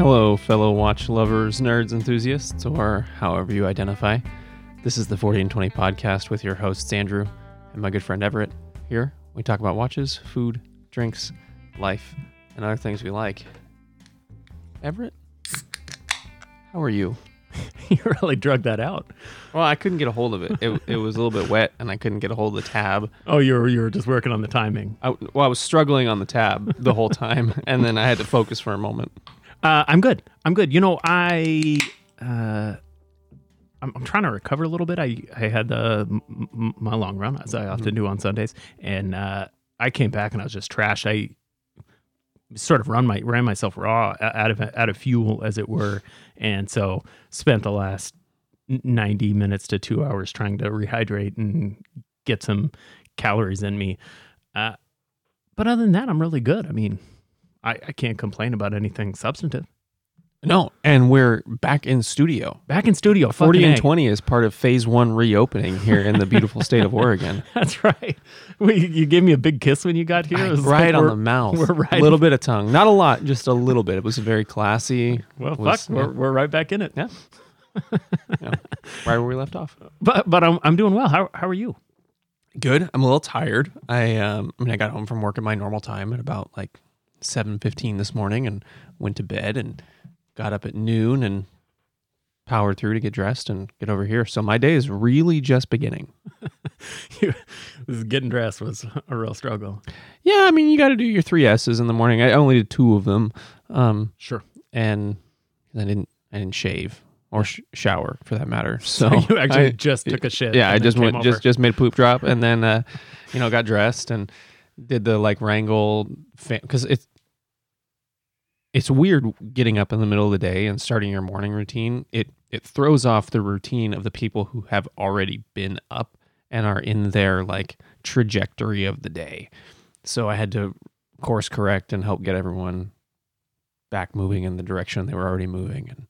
Hello, fellow watch lovers, nerds, enthusiasts, or however you identify. This is the 40 and 20 podcast with your hosts, Andrew and my good friend Everett. Here, we talk about watches, food, drinks, life, and other things we like. Everett, how are you? You really drug that out. Well, I couldn't get a hold of it. It was a little bit wet, and I couldn't get a hold of the tab. Oh, you were just working on the timing. I was struggling on the tab the whole time, and then I had to focus for a moment. I'm good. You know, I'm trying to recover a little bit. I had my long run, as I often do on Sundays, and I came back and I was just trashed. I sort of ran myself raw out of fuel, as it were, and so spent the last 90 minutes to 2 hours trying to rehydrate and get some calories in me. But other than that, I'm really good. I mean, I can't complain about anything substantive. No, and we're back in studio. 40 and 20 is part of phase one reopening here in the beautiful state of Oregon. That's right. You gave me a big kiss when you got here. It was right on the mouth. We're right. A little bit of tongue. Not a lot, just a little bit. It was very classy. Well, fuck, we're right back in it. Yeah. Yeah. Right where we left off. But I'm doing well. How are you? Good. I'm a little tired. I got home from work at my normal time at about like 7:15 this morning and went to bed and got up at noon and powered through to get dressed and get over here. So my day is really just beginning. Getting dressed was a real struggle. Yeah, I mean, you got to do your three S's in the morning. I only did two of them. Sure. And I didn't shave or shower for that matter. So you actually just took a shit. Yeah, I just went over. just made a poop drop and then got dressed and did the like wrangle because it's weird getting up in the middle of the day and starting your morning routine. It throws off the routine of the people who have already been up and are in their like trajectory of the day. So I had to course correct and help get everyone back moving in the direction they were already moving. And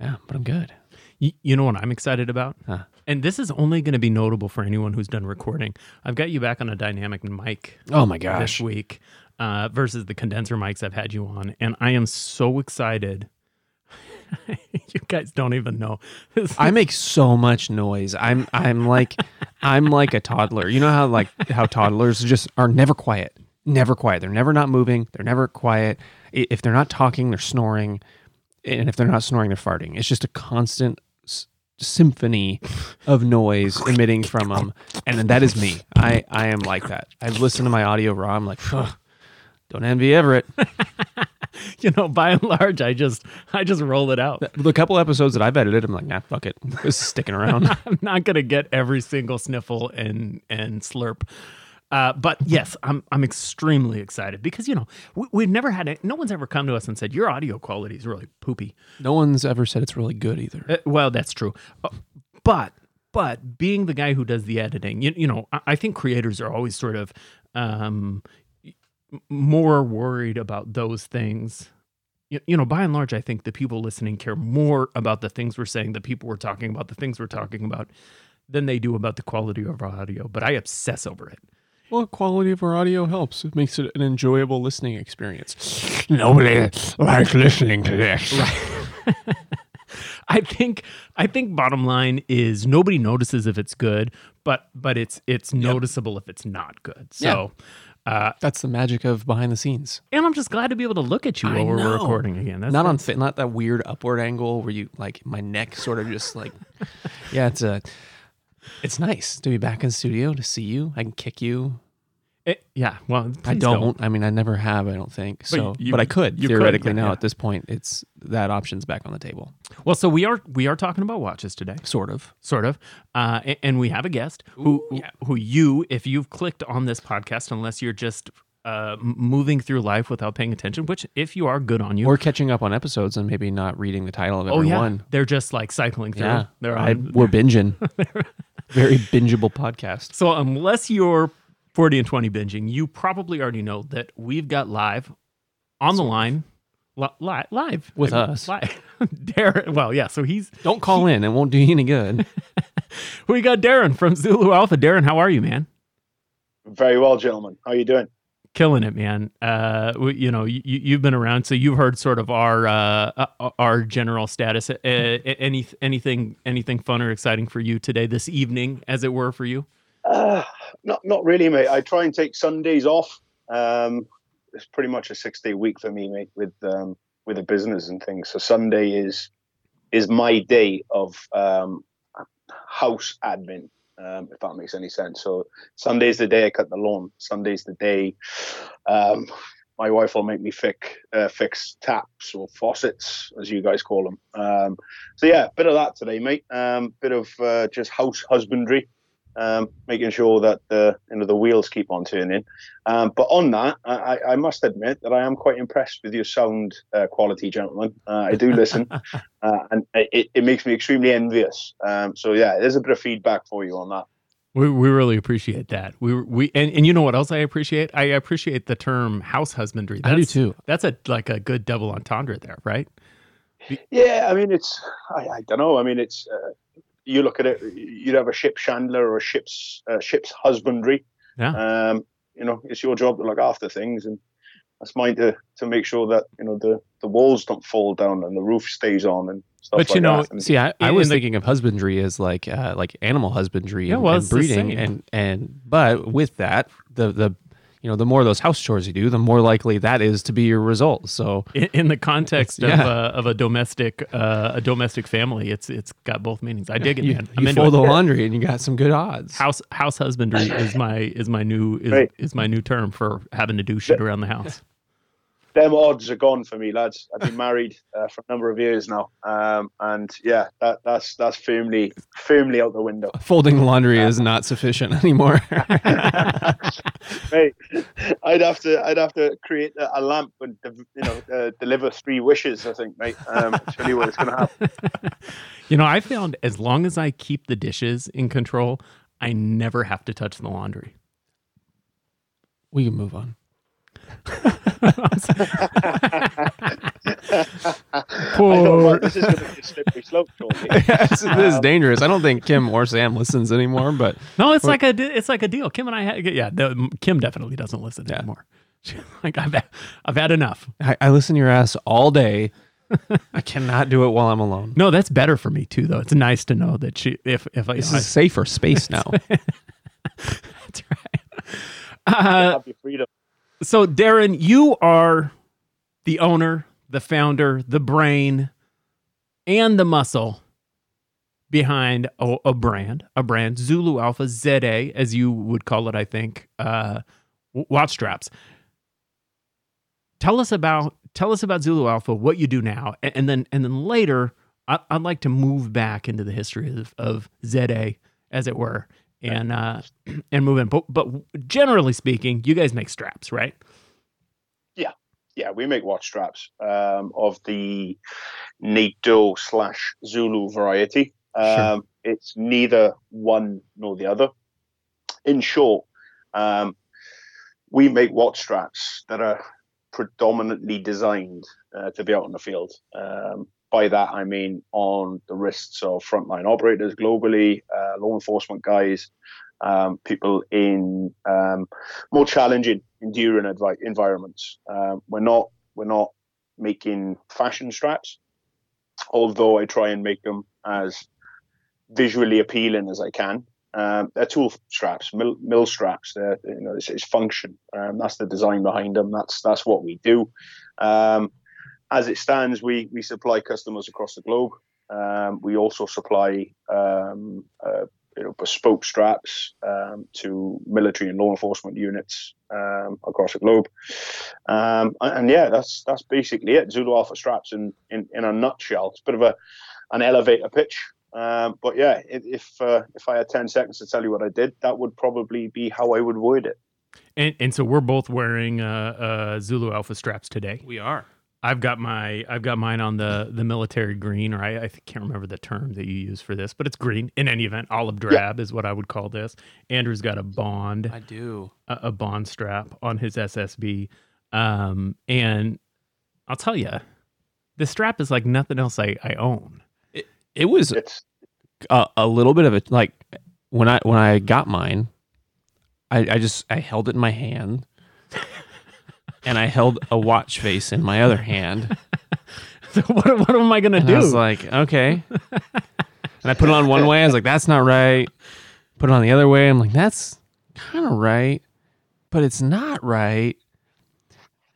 yeah, but I'm good. You know what I'm excited about? Huh. And this is only going to be notable for anyone who's done recording. I've got you back on a dynamic mic. Oh my gosh. This week. Versus the condenser mics I've had you on, and I am so excited. You guys don't even know. I make so much noise. I'm like a toddler. You know how toddlers just are never quiet. Never quiet. They're never not moving. They're never quiet. If they're not talking, they're snoring, and if they're not snoring, they're farting. It's just a constant symphony of noise emitting from them, and that is me. I am like that. I listen to my audio raw. I'm like, don't envy Everett. You know, by and large, I just roll it out. The couple episodes that I've edited, I'm like, nah, fuck it. It's sticking around. I'm not gonna get every single sniffle and slurp. But yes, I'm extremely excited because, you know, we've never had it. No one's ever come to us and said, your audio quality is really poopy. No one's ever said it's really good either. Well, that's true. But being the guy who does the editing, you know, I think creators are always sort of more worried about those things. You know, by and large, I think the people listening care more about the things we're saying, the people we're talking about, the things we're talking about, than they do about the quality of our audio. But I obsess over it. Well, quality of our audio helps. It makes it an enjoyable listening experience. Nobody likes listening to this. Right. I think bottom line is nobody notices if it's good, but it's noticeable if it's not good. So yeah. That's the magic of behind the scenes. And I'm just glad to be able to look at you while we're recording again. That's not nice. Not that weird upward angle where you like my neck sort of just like yeah, It's nice to be back in studio, to see you. I can kick you. Yeah. Well, I don't. I mean, I never have, I don't think. So, but I could. Theoretically, could, yeah, now yeah. At this point, it's that option's back on the table. Well, so we are talking about watches today. Sort of. And we have a guest who you, if you've clicked on this podcast, unless you're just moving through life without paying attention, which if you are, good on you. Or catching up on episodes and maybe not reading the title of every one. They're just like cycling through. Yeah. We're binging. Very bingeable podcast. So unless you're 40 and 20 binging, you probably already know that we've got live on the line. Live. With us. Live. Darren. Well, yeah, so he's... Don't call in. It won't do you any good. We got Darren from Zulu Alpha. Darren, how are you, man? Very well, gentlemen. How are you doing? Killing it, man. You know, you've been around, so you've heard sort of our general status. Anything fun or exciting for you today, this evening, as it were, for you? Not really, mate. I try and take Sundays off. It's pretty much a 6-day week for me, mate, with the business and things. So Sunday is my day of house admin. If that makes any sense. So Sunday's the day I cut the lawn. Sunday's the day my wife will make me fix taps or faucets, as you guys call them. So yeah, bit of that today, mate. Bit of just house husbandry, making sure that the wheels keep on turning. But on that, I must admit that I am quite impressed with your sound quality, gentlemen. I do listen, and it makes me extremely envious. So yeah, there's a bit of feedback for you on that. We really appreciate that. And you know what else I appreciate? I appreciate the term house husbandry. I do too. That's a good double entendre there, right? Yeah, I mean it's. I don't know. I mean it's. You look at it, you'd have a ship chandler or a ship's husbandry. Yeah. You know, it's your job to look after things, and that's mine to make sure that, you know, the walls don't fall down and the roof stays on and stuff like that. But, you know, see, I was thinking of husbandry as like animal husbandry and breeding. But with that, the you know, the more those house chores you do, the more likely that is to be your result. So, in the context of a domestic family, it's got both meanings. I dig it, man. You fold the laundry, and you got some good odds. House husbandry is my new term for having to do shit around the house. Them odds are gone for me, lads. I've been married for a number of years now, and yeah, that's firmly out the window. Folding laundry is not sufficient anymore. Mate, I'd have to create a lamp and deliver 3 wishes. I think, mate. Tell you what, it's gonna happen. You know, I found as long as I keep the dishes in control, I never have to touch the laundry. We can move on. This is going to be a slippery slope. This is dangerous. I don't think Kim or Sam listens anymore. But no, it's like a deal. Kim and I, Kim definitely doesn't listen anymore. Like I've had enough. I listen to your ass all day. I cannot do it while I'm alone. No, that's better for me too, though. It's nice to know that she. This is a safer space now. That's right. Have your freedom. So, Darren, you are the owner, the founder, the brain, and the muscle behind a brand, Zulu Alpha, ZA, as you would call it, I think, watch straps. Tell us about Zulu Alpha, what you do now, and then later, I'd like to move back into the history of ZA, as it were. And move in, but generally speaking, you guys make straps, right? Yeah, we make watch straps of the NATO / Zulu variety. Sure. It's neither one nor the other. In short, we make watch straps that are predominantly designed to be out on the field. By that, I mean on the wrists of frontline operators globally, law enforcement guys, people in more challenging, enduring environments. We're not making fashion straps, although I try and make them as visually appealing as I can. They're tool straps, mill straps. They're, you know, it's function. That's the design behind them. That's what we do. As it stands, we supply customers across the globe. We also supply bespoke straps to military and law enforcement units across the globe. That's basically it. Zulu Alpha straps in a nutshell. It's a bit of an elevator pitch. But yeah, if I had 10 seconds to tell you what I did, that would probably be how I would word it. And so we're both wearing Zulu Alpha straps today. We are. I've got mine on the military green, or I can't remember the term that you use for this, but it's green. In any event, olive drab is what I would call this. Andrew's got a bond. I do. A bond strap on his SSB. And I'll tell you, the strap is like nothing else I own. It was a little bit of a, like, when I got mine, I held it in my hand. and I held a watch face in my other hand. So what am I going to do? I was like, okay. And I put it on one way. I was like, that's not right. Put it on the other way. I'm like, that's kind of right, but it's not right.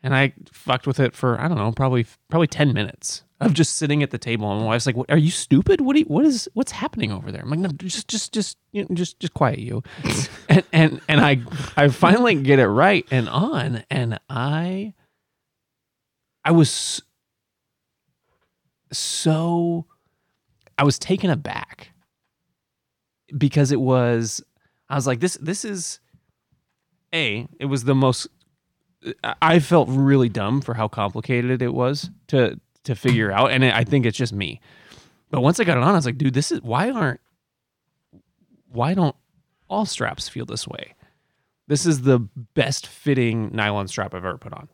And I fucked with it for, I don't know, probably 10 minutes of just sitting at the table. And my wife's like, what, are you stupid? What's happening over there? I'm like, no, just quiet you. and I finally get it right and on. And I was taken aback because I was like, it was the most, I felt really dumb for how complicated it was to figure out. And I think it's just me. But once I got it on, I was like, dude, this is, why don't all straps feel this way? This is the best fitting nylon strap I've ever put on.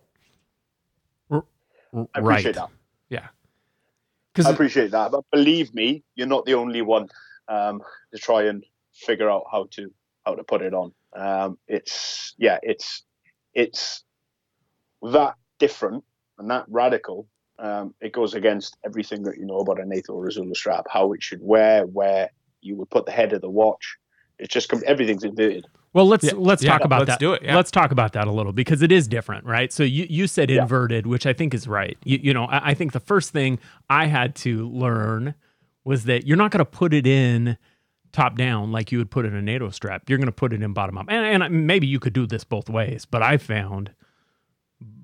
I appreciate that. Yeah. I appreciate that. But believe me, you're not the only one to try and figure out how to put it on. It's that different and that radical. It goes against everything that you know about an 8 or a Zulu strap, how it should wear, where you would put the head of the watch. It's just everything's inverted. Well, let's talk about that. Let's do it. Yeah. Let's talk about that a little because it is different, right? So you said inverted, which I think is right. I think the first thing I had to learn was that you're not going to put it in top down like you would put in a NATO strap. You're going to put it in bottom up. And maybe you could do this both ways, but I found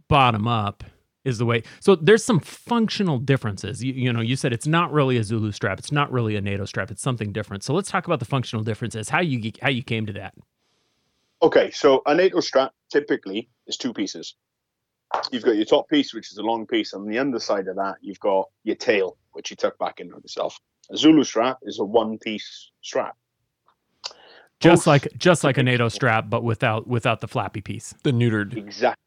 bottom up is the way. So there's some functional differences. You said it's not really a Zulu strap. It's not really a NATO strap. It's something different. So let's talk about the functional differences, how you came to that. Okay, so a NATO strap typically is two pieces. You've got your top piece, which is a long piece. On the underside of that, you've got your tail, which you tuck back into itself. A Zulu strap is a one-piece strap. Just like a NATO strap, but without the flappy piece. The neutered. Exactly.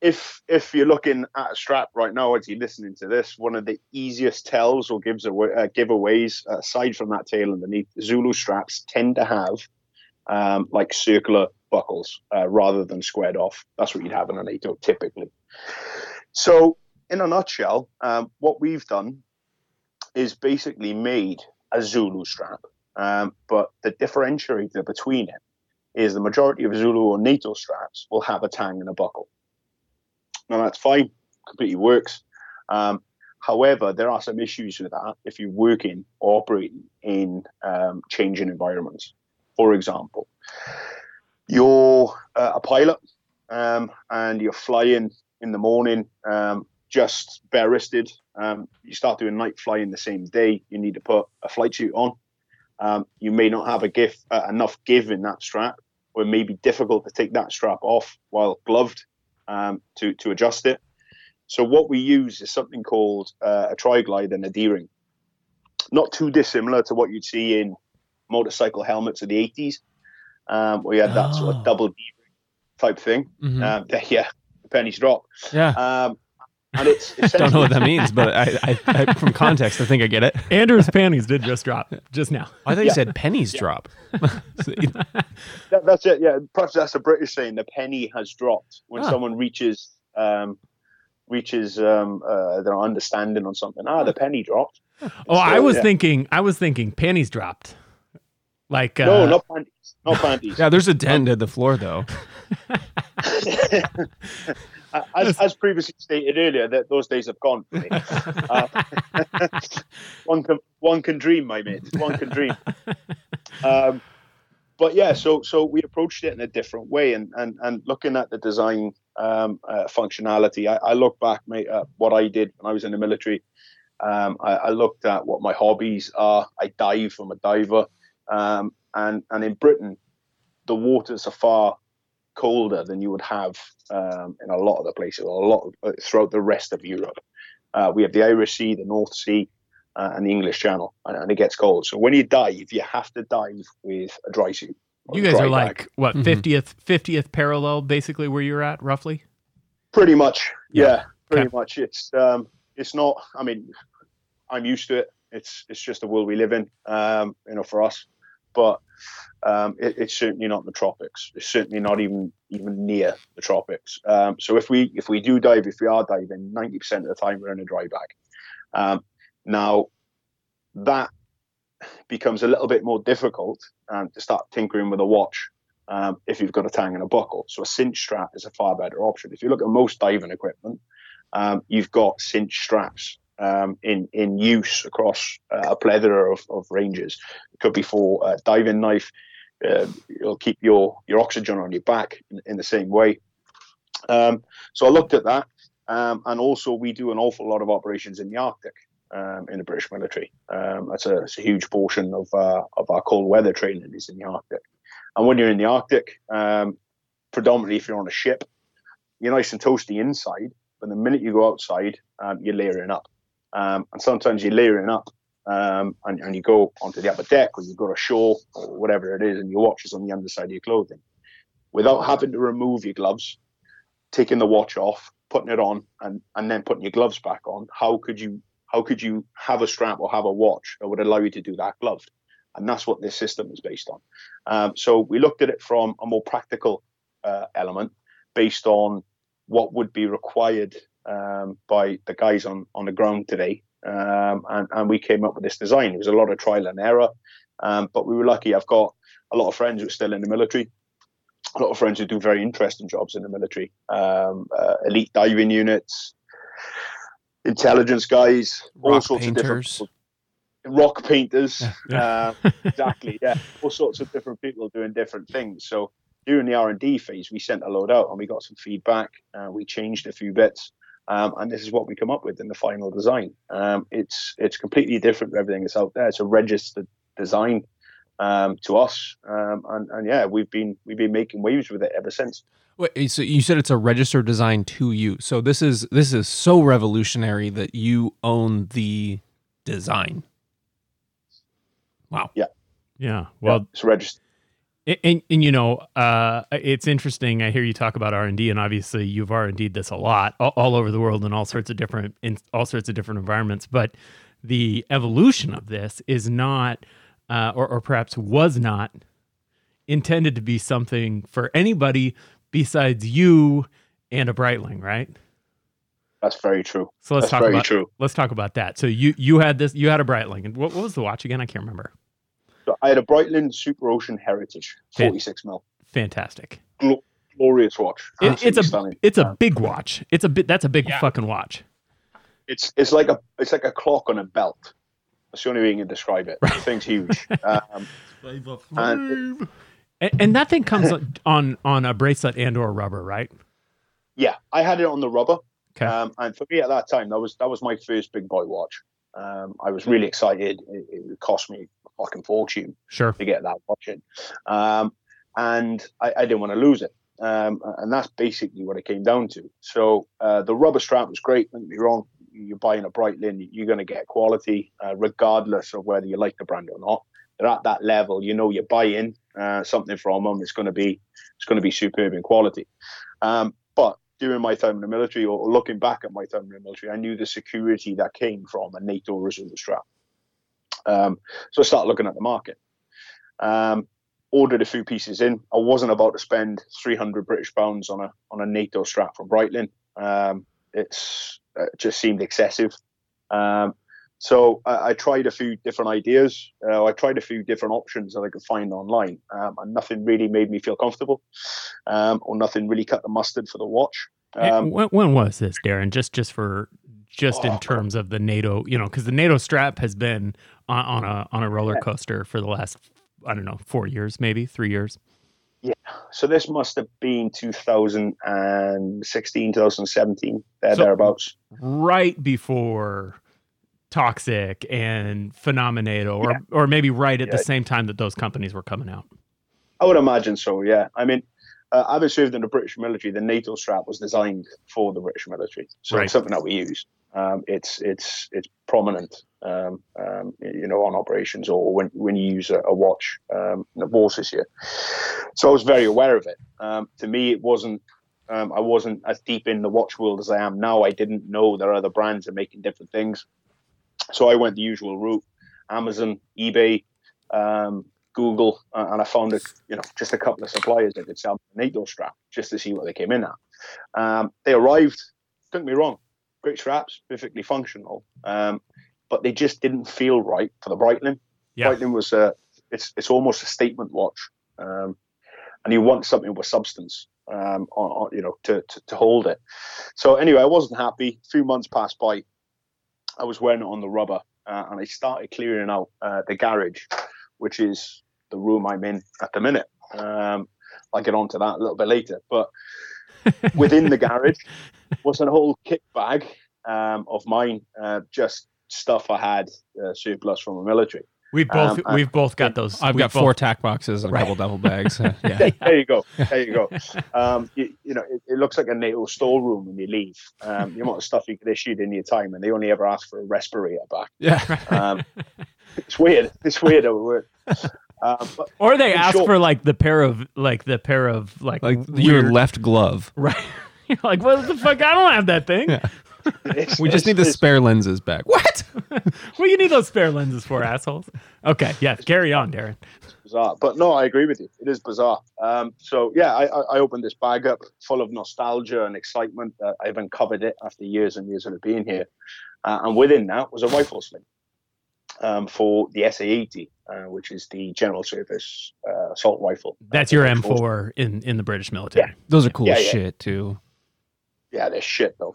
If you're looking at a strap right now as you're listening to this, one of the easiest tells or giveaways, aside from that tail underneath, Zulu straps tend to have like circular buckles rather than squared off. That's what you'd have in an 8.0 typically. So in a nutshell, what we've done is basically made a Zulu strap, but the differentiator between it is the majority of Zulu or NATO straps will have a tang and a buckle. Now, that's fine. Completely works. However, there are some issues with that if you're working or operating in changing environments. For example, you're a pilot and you're flying in the morning, just bare-wristed. You start doing night flying the same day. You need to put a flight suit on. You may not have enough give in that strap, or it may be difficult to take that strap off while gloved to adjust it. So what we use is something called a tri-glide and a D-ring. Not too dissimilar to what you'd see in motorcycle helmets of the 80s, where you had that sort of double D-ring type thing. Mm-hmm. The pennies drop. Yeah. And it's don't know what that means, but I from context, I think I get it. Andrew's panties did just drop just now. I thought you said pennies drop. That's it. Yeah, perhaps that's a British saying. The penny has dropped when someone reaches their understanding on something. The penny dropped. I was thinking panties dropped. Like no, not panties. Not panties. Yeah, there's a dent in the floor though. As previously stated earlier, that those days have gone for me. One can dream, my mate. One can dream. But yeah, so we approached it in a different way, and looking at the design functionality, I look back, mate, at what I did when I was in the military. I looked at what my hobbies are. I dive. I'm a diver, and in Britain, the waters are far colder than you would have in a lot of the places, or throughout the rest of Europe. We have the Irish Sea, the North Sea, and the English Channel, and it gets cold. So when you dive, you have to dive with a dry suit. You guys are like, what, 50th parallel, basically, where you're at, roughly? Pretty much, yeah. It's not, I mean, I'm used to it. It's just the world we live in, for us. but it's certainly not in the tropics. It's certainly not even near the tropics. So if we do dive, if we are diving, 90% of the time we're in a dry bag. Now that becomes a little bit more difficult to start tinkering with a watch if you've got a tang and a buckle. So a cinch strap is a far better option. If you look at most diving equipment, you've got cinch straps in use across a plethora of ranges. It could be for a diving knife. It'll keep your oxygen on your back in the same way. So I looked at that. And also we do an awful lot of operations in the Arctic in the British military. That's a huge portion of our cold weather training is in the Arctic. And when you're in the Arctic, predominantly if you're on a ship, you're nice and toasty inside, but the minute you go outside, you're layering up. And sometimes you're layering up and you go onto the upper deck or you go to shore or whatever it is and your watch is on the underside of your clothing. Without having to remove your gloves, taking the watch off, putting it on and then putting your gloves back on, how could you have a strap or have a watch that would allow you to do that gloved? And that's what this system is based on. So we looked at it from a more practical element based on what would be required by the guys on the ground today. And we came up with this design. It was a lot of trial and error, but we were lucky. I've got a lot of friends who are still in the military, a lot of friends who do very interesting jobs in the military, elite diving units, intelligence guys, all sorts of different rock painters. Exactly. Yeah. All sorts of different people doing different things. So during the R&D phase, we sent a load out and we got some feedback. We changed a few bits. And this is what we come up with in the final design. It's completely different from everything that's out there. It's a registered design to us. And we've been making waves with it ever since. Wait, so you said it's a registered design to you. So this is so revolutionary that you own the design. Wow. Yeah. Well, yeah, it's registered. And you know, it's interesting. I hear you talk about R&D, and obviously you've R&D'd this a lot, all over the world, in all sorts of different environments. But the evolution of this is not, or perhaps was not, intended to be something for anybody besides you and a Breitling, right? That's very true. So let's talk about that. So you had a Breitling, and what was the watch again? I can't remember. So I had a Breitling Super Ocean Heritage, 46 mil. Fantastic. Glorious watch. It's a big watch. That's a big fucking watch. It's like a clock on a belt. That's the only way you can describe it. Right. The thing's huge. And that thing comes on a bracelet and or rubber, right? Yeah, I had it on the rubber. Okay. And for me at that time, that was my first big boy watch. I was really excited. It cost me a fucking fortune to get that watch in. And I didn't want to lose it. And that's basically what it came down to. So the rubber strap was great. Don't get me wrong. You're buying a Breitling, you're going to get quality, regardless of whether you like the brand or not. They're at that level. You know you're buying something from them. It's going to be superb in quality. But during my time in the military, or looking back at my time in the military, I knew the security that came from a NATO reserve strap. So I started looking at the market. Ordered a few pieces in. I wasn't about to spend £300 on a NATO strap from Breitling. It just seemed excessive. So I tried a few different ideas. I tried a few different options that I could find online, and nothing really made me feel comfortable, or nothing really cut the mustard for the watch. When was this, Darren? Just in terms of the NATO, you know, because the NATO strap has been on a roller coaster for the last, I don't know, 4 years, maybe 3 years. Yeah, so this must have been 2016, 2017, thereabouts. Right before Toxic and Phenomenato, or maybe right at the same time that those companies were coming out. I would imagine so, yeah. I mean, having served in the British military, the NATO strap was designed for the British military. So it's something that we use. It's prominent, you know, on operations or when you use a watch in the wars this year. So I was very aware of it. To me, it wasn't. I wasn't as deep in the watch world as I am now. I didn't know there are other brands that are making different things. So I went the usual route: Amazon, eBay, Google, and I found just a couple of suppliers that could sell me a NATO strap just to see what they came in at. They arrived, don't get me wrong, great straps, perfectly functional, but they just didn't feel right for the Breitling. Yeah. Breitling was it's almost a statement watch, and you want something with substance, to hold it. So anyway, I wasn't happy. A few months passed by. I was wearing it on the rubber, and I started clearing out the garage, which is the room I'm in at the minute. I'll get onto that a little bit later. But within the garage was a whole kit bag of mine, just stuff I had surplus from the military. We've both got those. I've got four tack boxes and a couple double bags. Yeah. There you go. It looks like a NATO storeroom when you leave. The amount of stuff you get issued in your time, and they only ever ask for a respirator back. Yeah. It's weird. Or they ask for the pair of your left glove. Right. You're like, what the fuck? I don't have that thing. Yeah. We just need the spare lenses back. What? Well, you need those spare lenses for, assholes. Okay, yeah, carry on, Darren. It's bizarre, but no, I agree with you. It is bizarre. I opened this bag up full of nostalgia and excitement that I've uncovered it after years and years of being here. And within that was a rifle sling for the SA-80, which is the General Service assault rifle. That's your M4 in the British military. Yeah. Those are cool shit, too. Yeah, they're shit though.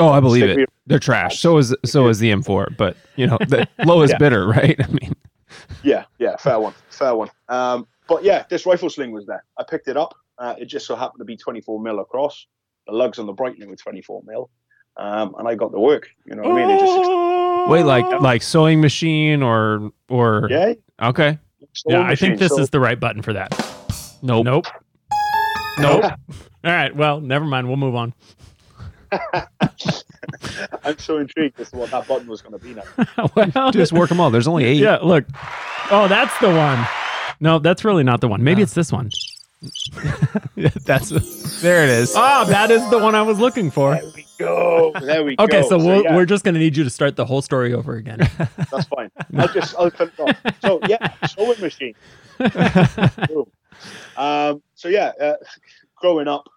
I believe it. They're trash. So is the M4, but the lowest bidder, right? I mean, fair one. But yeah, this rifle sling was there. I picked it up. It just so happened to be 24 mil across. The lugs on the Breitling were 24 mil, and I got to work. You know what I mean? It just like sewing machine or yeah, okay, yeah. I think this is the right button for that. Nope. All right. Well, never mind. We'll move on. I'm so intrigued as to what that button was going to be now. Well, just work them all. There's only 8. Yeah, look. Oh, that's the one. No, that's really not the one. Maybe it's this one. There it is. Oh, that is the one I was looking for. There we go. Okay, so we're just going to need you to start the whole story over again. That's fine. I'll cut it off. So, yeah, sewing machine. Growing up,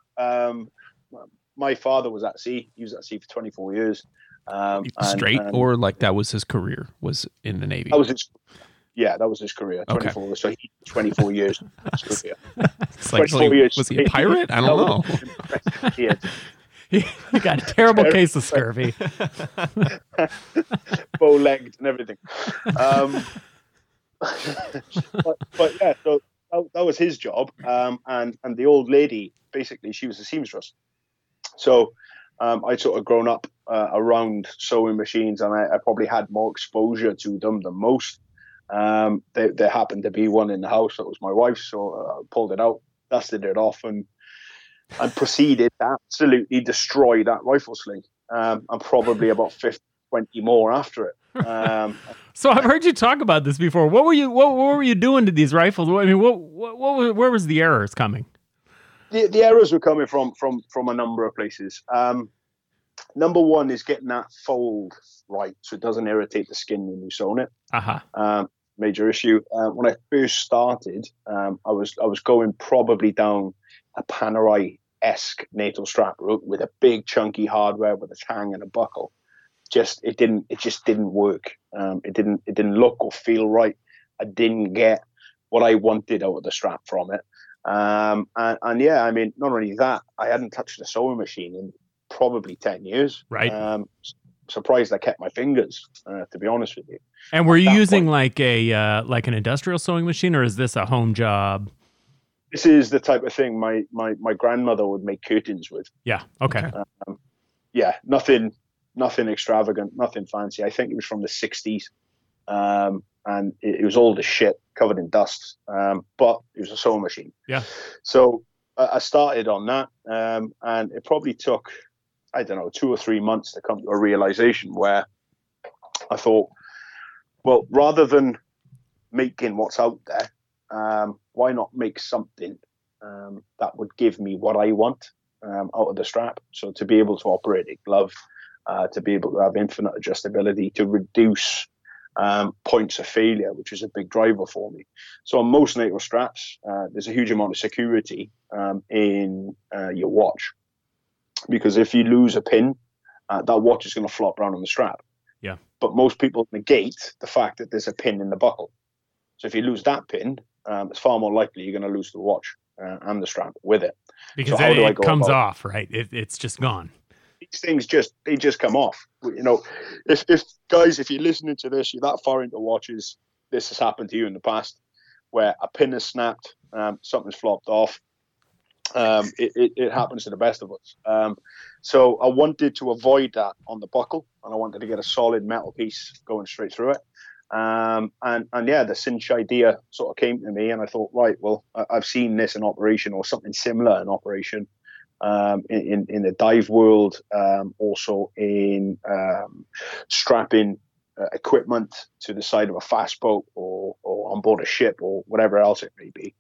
my father was at sea. He was at sea for 24 years. Or like that was his career, was in the Navy? That was his career. 24, okay. So he 24 years. His career. It's 24 years. Was he a pirate? I don't know. He got a terrible case of scurvy. Bow-legged and everything. So that was his job. And the old lady, basically, she was a seamstress. So I'd sort of grown up around sewing machines, and I probably had more exposure to them than most. There happened to be one in the house that was my wife's, so I pulled it out, dusted it off, and proceeded to absolutely destroy that rifle sling, and probably about 50, 20 more after it. So I've heard you talk about this before. What were you doing to these rifles? I mean, where was the errors coming? The errors were coming from a number of places. Number one is getting that fold right, so it doesn't irritate the skin when you sew it. Uh-huh. Major issue. When I first started, I was going probably down a Panerai-esque NATO strap route with a big chunky hardware with a tang and a buckle. It just didn't work. It didn't look or feel right. I didn't get what I wanted out of the strap from it. Not only that, I hadn't touched a sewing machine in probably 10 years. Right. Surprised I kept my fingers, to be honest with you. And were you using an industrial sewing machine, or is this a home job? This is the type of thing my grandmother would make curtains with. Yeah. Okay. Nothing extravagant, nothing fancy. I think it was from the 60s. And it was old as shit, covered in dust, but it was a sewing machine. Yeah. So I started on that, and it probably took, I don't know, 2 or 3 months to come to a realization where I thought, well, rather than making what's out there, why not make something that would give me what I want out of the strap? So to be able to operate a glove, to be able to have infinite adjustability, to reduce points of failure, which is a big driver for me. So on most NATO straps, there's a huge amount of security in your watch, because if you lose a pin, that watch is going to flop around on the strap. Yeah. But most people negate the fact that there's a pin in the buckle. So if you lose that pin, it's far more likely you're going to lose the watch and the strap with it. Because so it comes off, right? It's just gone. These things just come off. You know, if guys, if you're listening to this, you're that far into watches, this has happened to you in the past, where a pin is snapped, something's flopped off. It happens to the best of us. So I wanted to avoid that on the buckle, and I wanted to get a solid metal piece going straight through it. And yeah, the cinch idea sort of came to me, and I thought, right, well, I've seen this in operation or something similar in operation in the dive world, also in strapping equipment to the side of a fast boat or on board a ship or whatever else it may be.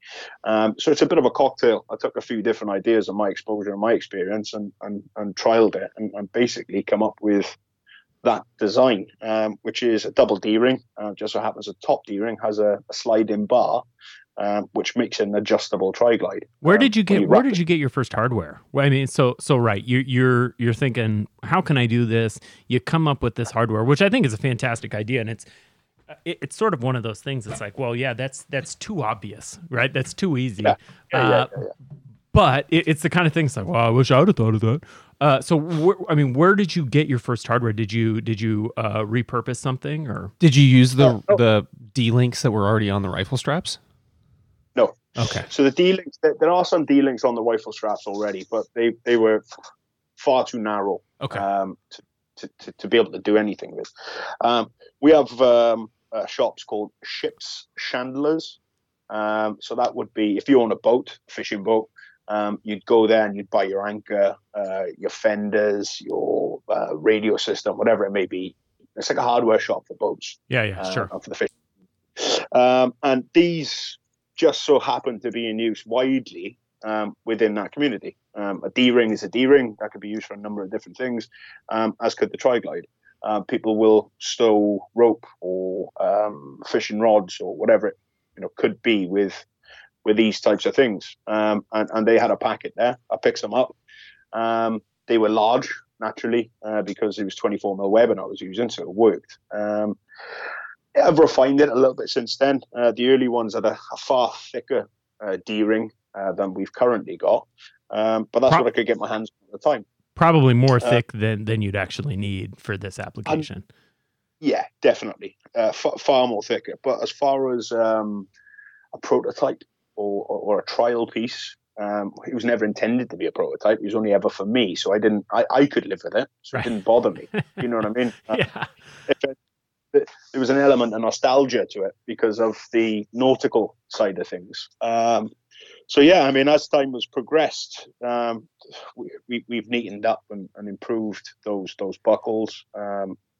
So it's a bit of a cocktail. I took a few different ideas of my exposure and my experience and trialed it and basically come up with that design, which is a double D-ring. Just so happens the top D-ring has a sliding bar, which makes an adjustable tri-glide. Where did you get your first hardware? Well, I mean, so right, you're thinking, how can I do this? You come up with this hardware, which I think is a fantastic idea, and it's sort of one of those things. It's like, well, yeah, that's too obvious, right? That's too easy. Yeah. But it's the kind of thing. It's like, well, I wish I would have thought of that. Where did you get your first hardware? Did you repurpose something, or did you use the D-links that were already on the rifle straps? No. Okay. So the D-links, there are some D-links on the rifle straps already, but they were far too narrow. Okay. To be able to do anything with. We have shops called ships chandlers. So that would be, if you own a boat, fishing boat, you'd go there and you'd buy your anchor, your fenders, your radio system, whatever it may be. It's like a hardware shop for boats. Yeah, sure. For the fish. And these just so happen to be in use widely within that community. A D-ring is a D-ring. That could be used for a number of different things, as could the tri-glide. People will stow rope or fishing rods or whatever it could be with these types of things, and they had a packet there. I picked them up. They were large, naturally, because it was 24 mil web and I was using, so it worked. I've refined it a little bit since then. The early ones had a far thicker D-ring than we've currently got, but that's what I could get my hands on at the time. Probably more thick than you'd actually need for this application. Yeah, definitely. Far more thicker. But as far as a prototype or a trial piece, it was never intended to be a prototype. It was only ever for me. So I could live with it. So right. It didn't bother me. You know what I mean? Yeah. There was an element of nostalgia to it because of the nautical side of things. So, yeah, I mean, as time has progressed, we've neatened up and improved those buckles.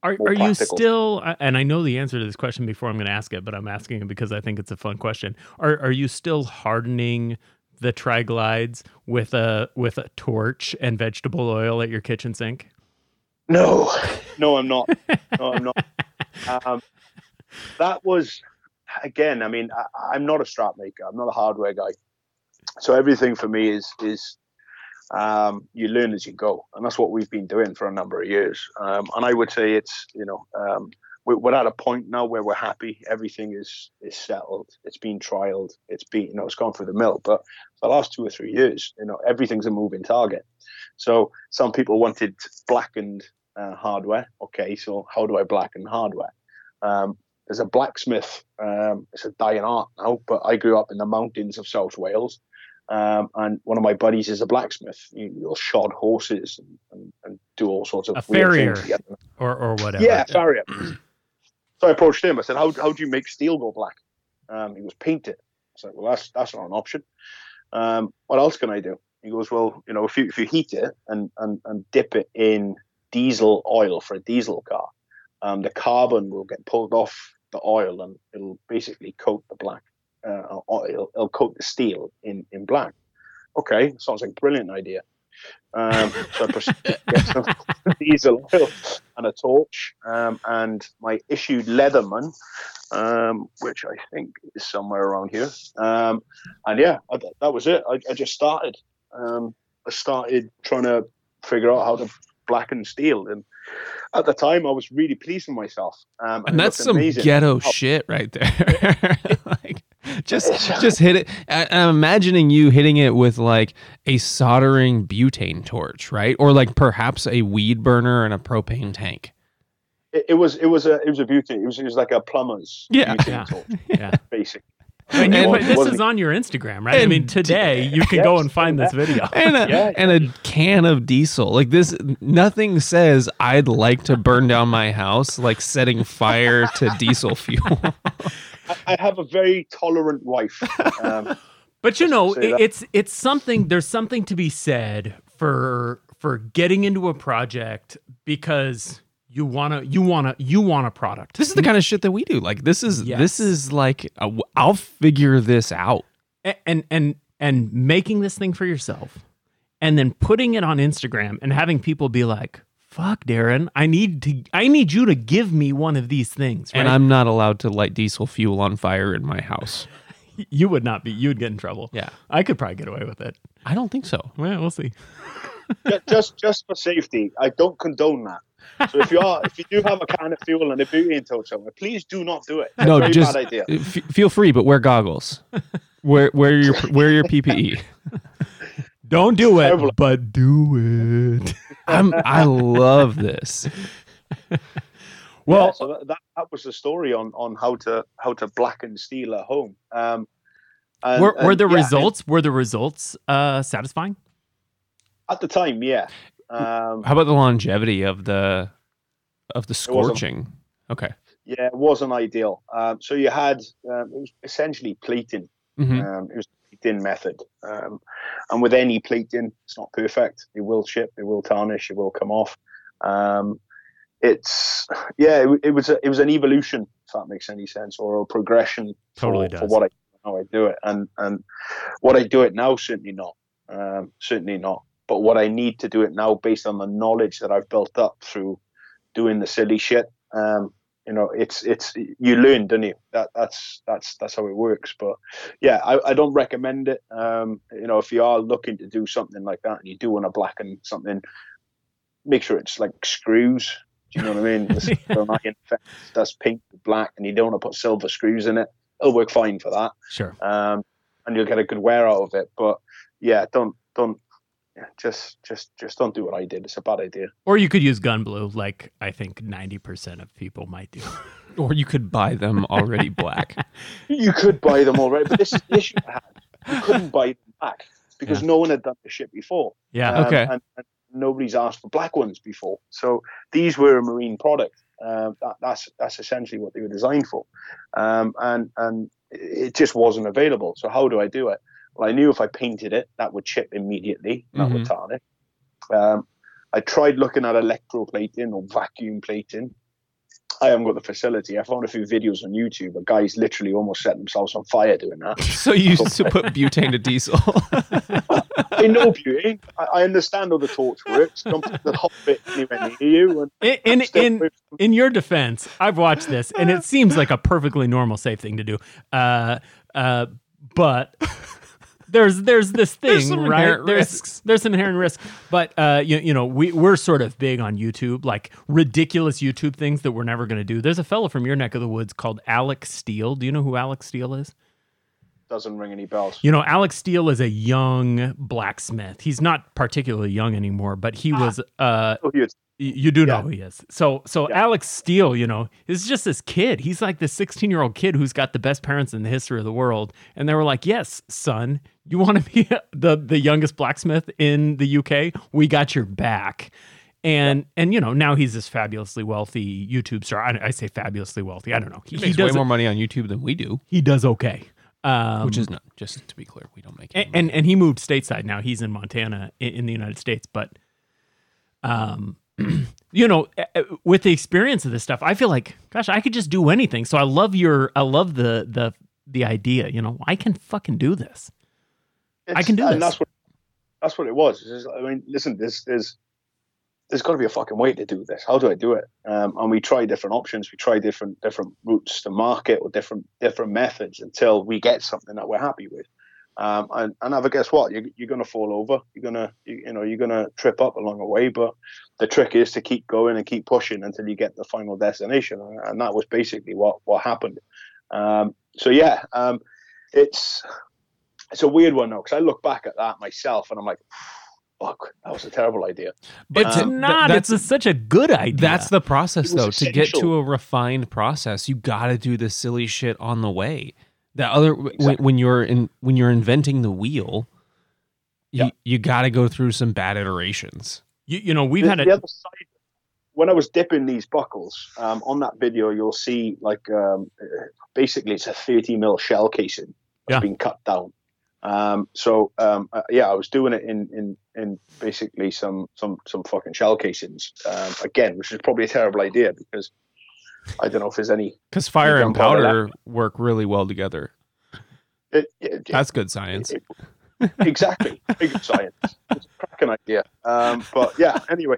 Are you still, and I know the answer to this question before I'm going to ask it, but I'm asking it because I think it's a fun question. Are you still hardening the tri-glides with a torch and vegetable oil at your kitchen sink? No, I'm not. That was, again, I mean, I'm not a strap maker. I'm not a hardware guy. So everything for me is you learn as you go, and that's what we've been doing for a number of years. And I would say it's, we're at a point now where we're happy. Everything is settled. It's been trialed. It's been, it's gone through the mill. But for the last 2 or 3 years, everything's a moving target. So some people wanted blackened hardware. Okay, so how do I blacken hardware? There's a blacksmith. It's a dying art now, but I grew up in the mountains of South Wales. And one of my buddies is a blacksmith. You'll shod horses and do all sorts of weird things together. Or whatever. Yeah, farrier. So I approached him. I said, how do you make steel go black? He goes, paint it. I said, well, that's not an option. What else can I do? He goes, well, if you heat it and dip it in diesel oil for a diesel car, the carbon will get pulled off the oil and it'll basically coat the black. It'll coat the steel in black. Okay, sounds like a brilliant idea. So I proceeded to get some diesel oil and a torch, and my issued Leatherman, which I think is somewhere around here. And yeah, that was it. I just started. I started trying to figure out how to blacken steel, and at the time I was really pleased with myself. And that's some amazing ghetto shit right there. Like, just hit it. I'm imagining you hitting it with like a soldering butane torch, right? Or like perhaps a weed burner and a propane tank. It was a butane. It was like a plumber's butane torch, basically. And this is on your Instagram, right? I mean, today you can go and find this video. And a can of diesel. Like this, nothing says I'd like to burn down my house like setting fire to diesel fuel. I have a very tolerant wife. But, you know, it's something, there's something to be said for getting into a project because you want a product. This is the kind of shit that we do. Like this is like I'll figure this out. And making this thing for yourself and then putting it on Instagram and having people be like, "Fuck, Darren, I need you to give me one of these things." Right? And I'm not allowed to light diesel fuel on fire in my house. You would not be. You'd get in trouble. Yeah. I could probably get away with it. I don't think so. Well, we'll see. just for safety, I don't condone that. So if you do have a can of fuel and a butane torch somewhere, please do not do it. That's no, very just bad idea. Feel free, but wear goggles. wear your PPE. Don't do it, but do it. I love this. Well, yeah, so that was the story on how to blacken steel at home. Were the results satisfying? At the time, yeah. How about the longevity of the scorching? Okay. Yeah, it wasn't ideal. So you had it was essentially plating. Mm-hmm. It was a plating method, and with any plating, it's not perfect. It will chip, it will tarnish, it will come off. It was an evolution, if that makes any sense, or a progression. Totally for what I do it, and what I do it now certainly not. But what I need to do it now, based on the knowledge that I've built up through doing the silly shit, it's you learn, don't you? That's how it works. But yeah, I don't recommend it. If you are looking to do something like that and you do want to blacken something, make sure it's like screws. Do you know what I mean? That's pink, black, and you don't want to put silver screws in it. It'll work fine for that. Sure. And you'll get a good wear out of it. But yeah, don't. Just don't do what I did. It's a bad idea. Or you could use gun blue, like I think 90% of people might do. Or you could buy them already black. But this is the issue I had. You couldn't buy them black because no one had done this shit before. Yeah, okay. And nobody's asked for black ones before. So these were a marine product. That's essentially what they were designed for. And it just wasn't available. So how do I do it? Well, I knew if I painted it, that would chip immediately. That would tarnish. I tried looking at electroplating or vacuum plating. I haven't got the facility. I found a few videos on YouTube where guys literally almost set themselves on fire doing that. So you used to put butane to diesel. I know butane. I understand how the torch works. Don't put the hot bit anywhere near you. And in your defense, I've watched this, and it seems like a perfectly normal, safe thing to do. But... There's this thing, there's some right? There's some inherent risk, but we're sort of big on YouTube, like ridiculous YouTube things that we're never going to do. There's a fellow from your neck of the woods called Alex Steele. Do you know who Alex Steele is? Doesn't ring any bells. You know, Alex Steele is a young blacksmith. He's not particularly young anymore, but he was. You do know who he is. So Alex Steele, is just this kid. He's like this 16-year-old kid who's got the best parents in the history of the world. And they were like, yes, son, you want to be the youngest blacksmith in the UK? We got your back. And now he's this fabulously wealthy YouTube star. I say fabulously wealthy. I don't know. He makes way more money on YouTube than we do. He does okay. Which is not, just to be clear, we don't make any money. And he moved stateside now. He's in Montana in the United States. But... with the experience of this stuff, I feel like, gosh, I could just do anything. So I love the idea. I can fucking do this. I can do this. That's what That's what it was. Just, I mean, listen, there's got to be a fucking way to do this. How do I do it? And we try different options. We try different routes to market or different methods until we get something that we're happy with. And have a guess what? You're going to fall over. You're going to trip up along the way. But the trick is to keep going and keep pushing until you get the final destination. And that was basically what happened. So it's a weird one though, because I look back at that myself and I'm like, fuck, that was a terrible idea. But it's not. It's such a good idea. That's the process though. Essential. To get to a refined process, you got to do the silly shit on the way. When you're inventing the wheel, you got to go through some bad iterations. The other side, when I was dipping these buckles, on that video you'll see basically it's a 30 mil shell casing that's been cut down. I was doing it in basically some fucking shell casings again, which is probably a terrible idea because. I don't know if there's any... Because fire and powder work really well together. That's good science. Exactly. Good science. It's a cracking idea. Anyway.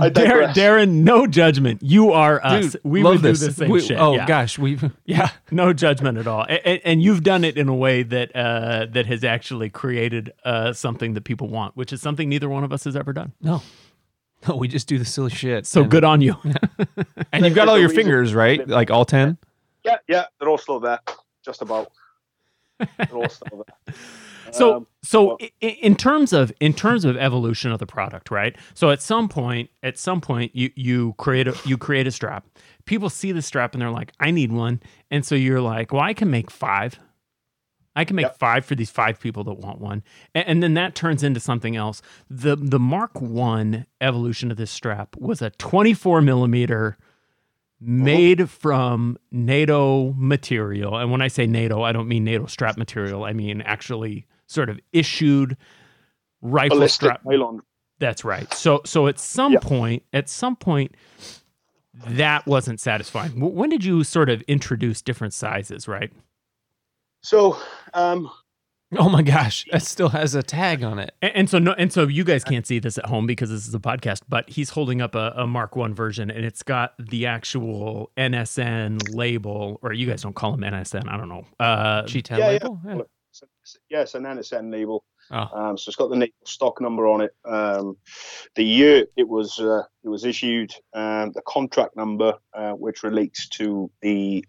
Darren, no judgment. You are us. Dude, we would do the same shit. Oh, yeah. Gosh. No judgment at all. And you've done it in a way that has actually created something that people want, which is something neither one of us has ever done. No, we just do the silly shit. So good on you. And you've got all your fingers, right? Like all 10? Yeah. They're all still there. Just about. They're all still there. So in terms of evolution of the product, right? So at some point you create a strap. People see the strap and they're like, I need one. And so you're like, well, I can make 5. I can make 5 for these 5 people that want one. And then that turns into something else. The Mark I evolution of this strap was a 24 millimeter made from NATO material. And when I say NATO, I don't mean NATO strap material. I mean actually sort of issued rifle ballistic strap. Nylon. That's right. So at some point, that wasn't satisfying. When did you sort of introduce different sizes, right? So, oh my gosh, that still has a tag on it. And so you guys can't see this at home because this is a podcast, but he's holding up a Mark I version and it's got the actual NSN label, or you guys don't call them NSN. I don't know. G10 label? Yeah. It's an NSN label. Oh. So it's got the stock number on it. The year it was issued, the contract number, which relates to the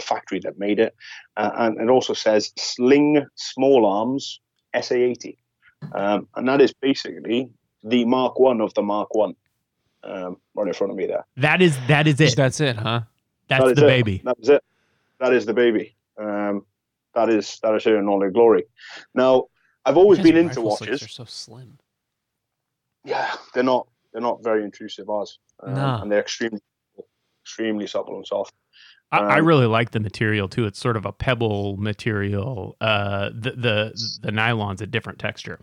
factory that made it, and it also says Sling Small Arms SA-80, and that is basically the Mark I of the Mark I, right in front of me there. That is it. That's it, huh? That's the baby. That's it. That is the baby. That is here in all their glory. Now, I've always been into watches. They're so slim. Yeah, they're not very intrusive ours, no. And they're extremely supple and soft. I really like the material too. It's sort of a pebble material. The nylon's a different texture.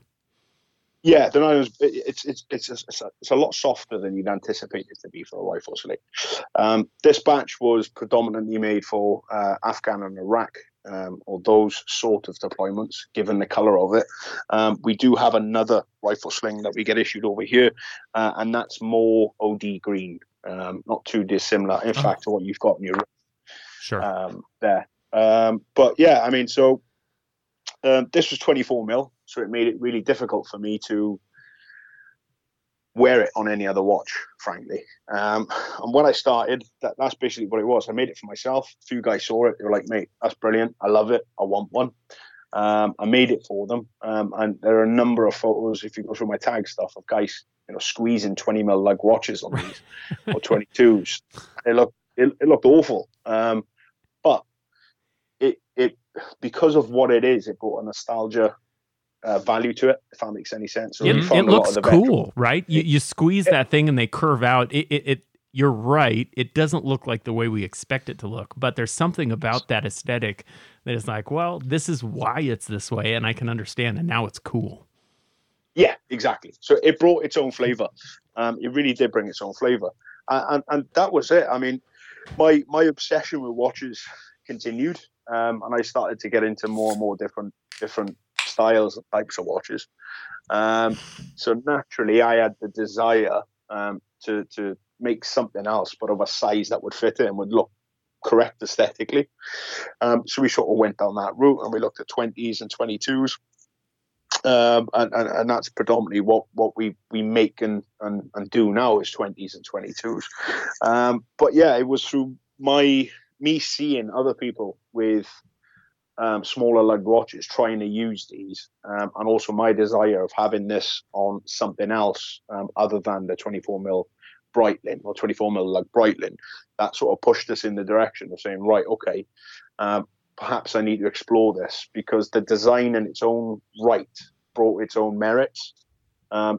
Yeah, the nylon's it's a lot softer than you'd anticipate it to be for a rifle slate. This batch was predominantly made for Afghan and Iraq. Or those sort of deployments, given the color of it. We do have another rifle sling that we get issued over here, and that's more OD green, not too dissimilar, in fact, to what you've got in your room. Sure. There. This was 24 mil, so it made it really difficult for me to wear it on any other watch, frankly. And when I started, that's basically what it was. I made it for myself. A few guys saw it. They were like, mate, that's brilliant. I love it. I want one. I made it for them. And there are a number of photos, if you go through my tag stuff, of guys, squeezing 20 mil lug watches on these or 22s. It looked awful. But it because of what it is, it brought a nostalgia value to it, if that makes any sense. So it looks cool, right? You squeeze that thing and they curve out. You're right. It doesn't look like the way we expect it to look, but there's something about that aesthetic that is like, well, this is why it's this way, and I can understand, and now it's cool. Yeah, exactly. So it brought its own flavor. It really did bring its own flavor, and that was it. I mean, my obsession with watches continued, and I started to get into more and more different styles and types of watches. So naturally, I had the desire to make something else, but of a size that would fit in, would look correct aesthetically. So we sort of went down that route, and we looked at 20s and 22s. And that's predominantly what we make and do now is 20s and 22s. But yeah, it was through me seeing other people with smaller lug watches trying to use these, and also my desire of having this on something else other than the 24 mil Breitling or 24 mil lug Breitling, that sort of pushed us in the direction of saying, right, okay, perhaps I need to explore this, because the design in its own right brought its own merits.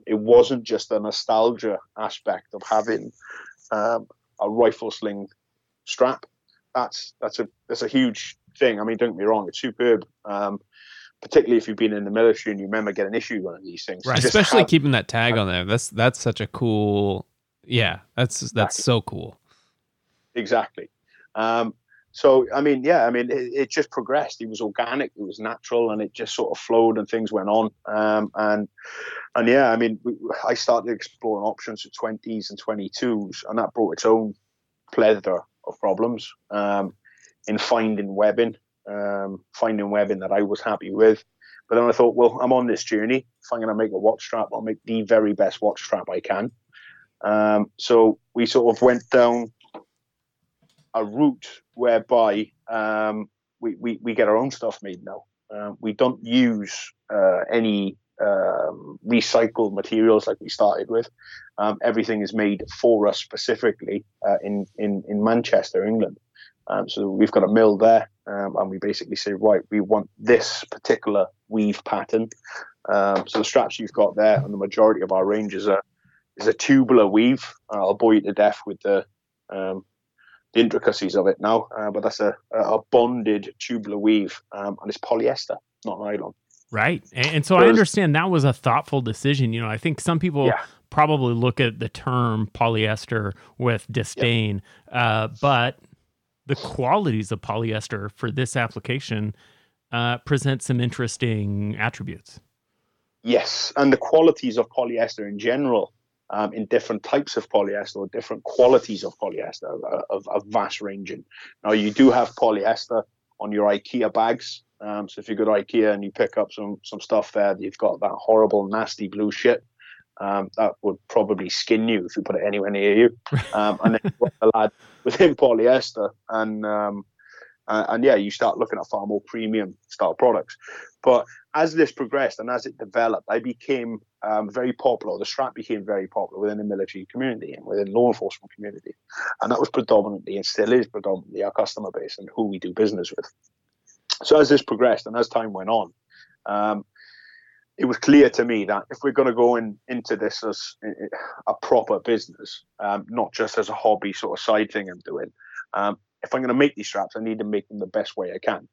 It wasn't just a nostalgia aspect of having a rifle sling strap. That's a huge thing. I mean, don't get me wrong, it's superb. Particularly if you've been in the military and you remember getting issued one of these things. Right. Especially keeping that tag on there. That's such a cool. Yeah, that's so cool. Exactly. So, I mean, yeah, I mean, it just progressed. It was organic, it was natural, and it just sort of flowed and things went on. And yeah, I mean, I started exploring options for 20s and 22s, and that brought its own plethora of problems in finding webbing that I was happy with. But then I thought, well, I'm on this journey. If I'm going to make a watch strap, I'll make the very best watch strap I can. So we sort of went down a route whereby we get our own stuff made now. We don't use any recycled materials like we started with. Everything is made for us specifically in Manchester, England. So we've got a mill there, and we basically say, right, we want this particular weave pattern. So the straps you've got there, and the majority of our range is a tubular weave. I'll bore you to death with the intricacies of it now, but that's a bonded tubular weave, and it's polyester, not nylon. Right. And so I understand that was a thoughtful decision. You know, I think some people probably look at the term polyester with disdain, but the qualities of polyester for this application present some interesting attributes. Yes, and the qualities of polyester in general, in different types of polyester or different qualities of polyester of vast ranging. Now, you do have polyester on your IKEA bags. So if you go to IKEA and you pick up some stuff there, you've got that horrible, nasty blue shit. That would probably skin you if you put it anywhere near you. And then you've got the lad within polyester. And yeah, you start looking at far more premium style products. But as this progressed and as it developed, I became very popular. The strap became very popular within the military community and within law enforcement community. And that was predominantly and still is predominantly our customer base and who we do business with. So as this progressed and as time went on, it was clear to me that if we're going to go into this as a proper business, not just as a hobby sort of side thing I'm doing, if I'm going to make these straps, I need to make them the best way I can.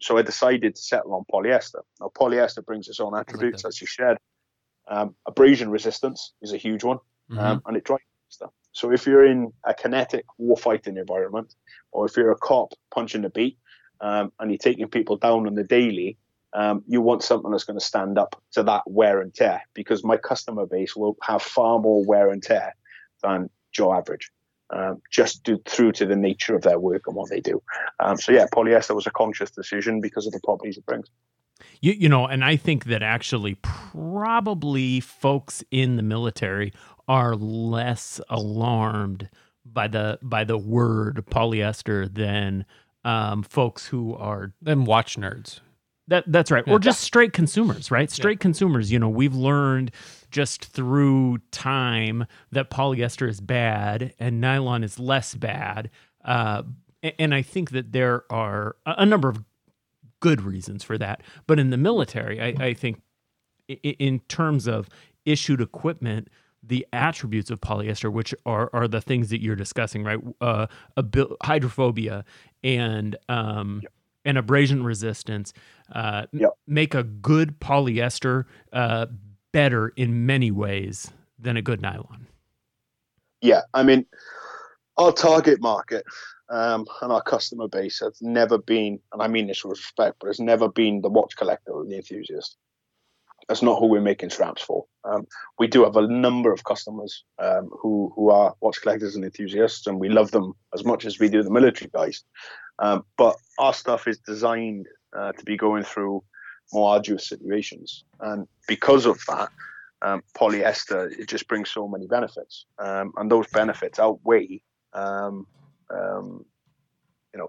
So I decided to settle on polyester. Now, polyester brings its own attributes, as you shared. Abrasion resistance is a huge one, and it dries faster. So if you're in a kinetic warfighting environment, or if you're a cop punching the beat, and you're taking people down on the daily, you want something that's going to stand up to that wear and tear, because my customer base will have far more wear and tear than Joe Average. Just through to the nature of their work and what they do. So yeah, polyester was a conscious decision because of the properties it brings. You know, and I think that actually probably folks in the military are less alarmed by the word polyester than folks who are than watch nerds. That's right. Or just straight consumers, right? Straight consumers, you know, we've learned just through time that polyester is bad and nylon is less bad. And I think that there are a number of good reasons for that. But in the military, I think in terms of issued equipment, the attributes of polyester, which are the things that you're discussing, right? Hydrophobia and abrasion resistance, make a good polyester better in many ways than a good nylon. Yeah, I mean, our target market and our customer base has never been, and I mean this with respect, but it's never been the watch collector or the enthusiast. That's not who we're making straps for. We do have a number of customers who are watch collectors and enthusiasts, and we love them as much as we do the military guys. But our stuff is designed to be going through more arduous situations. And because of that, polyester, it just brings so many benefits. And those benefits outweigh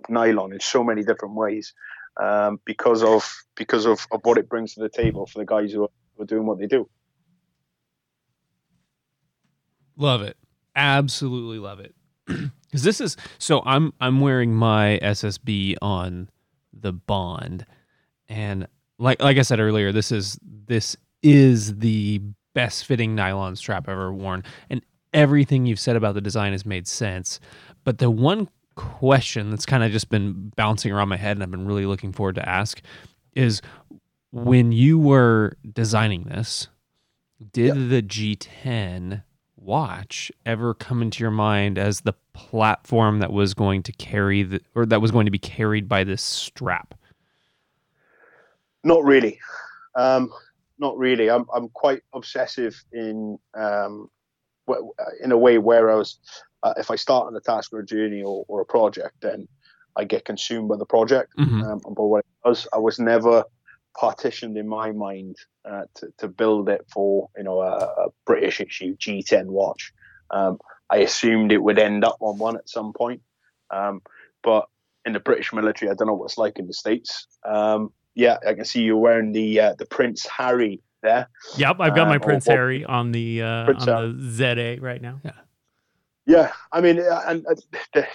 nylon in so many different ways because of what it brings to the table for the guys who are doing what they do. Love it. Absolutely love it. Because this is, so I'm wearing my SSB on the Bond, and like I said earlier, this is the best fitting nylon strap ever worn, and everything you've said about the design has made sense. But the one question that's kind of just been bouncing around my head, and I've been really looking forward to ask, is when you were designing this, did the G10 watch ever come into your mind as the platform that was going to carry that was going to be carried by this strap? Not really. I'm quite obsessive in a way where I was, if I start on a task or a journey or a project, then I get consumed by the project. Mm-hmm. But what it does, I was never partitioned in my mind to build it for a British issue G10 watch. I assumed it would end up on one at some point. But in the British military, I don't know what it's like in the States. Yeah, I can see you're wearing the Prince Harry there. Yep, I've got my Prince Harry on the ZA right now. Yeah, yeah. I mean, and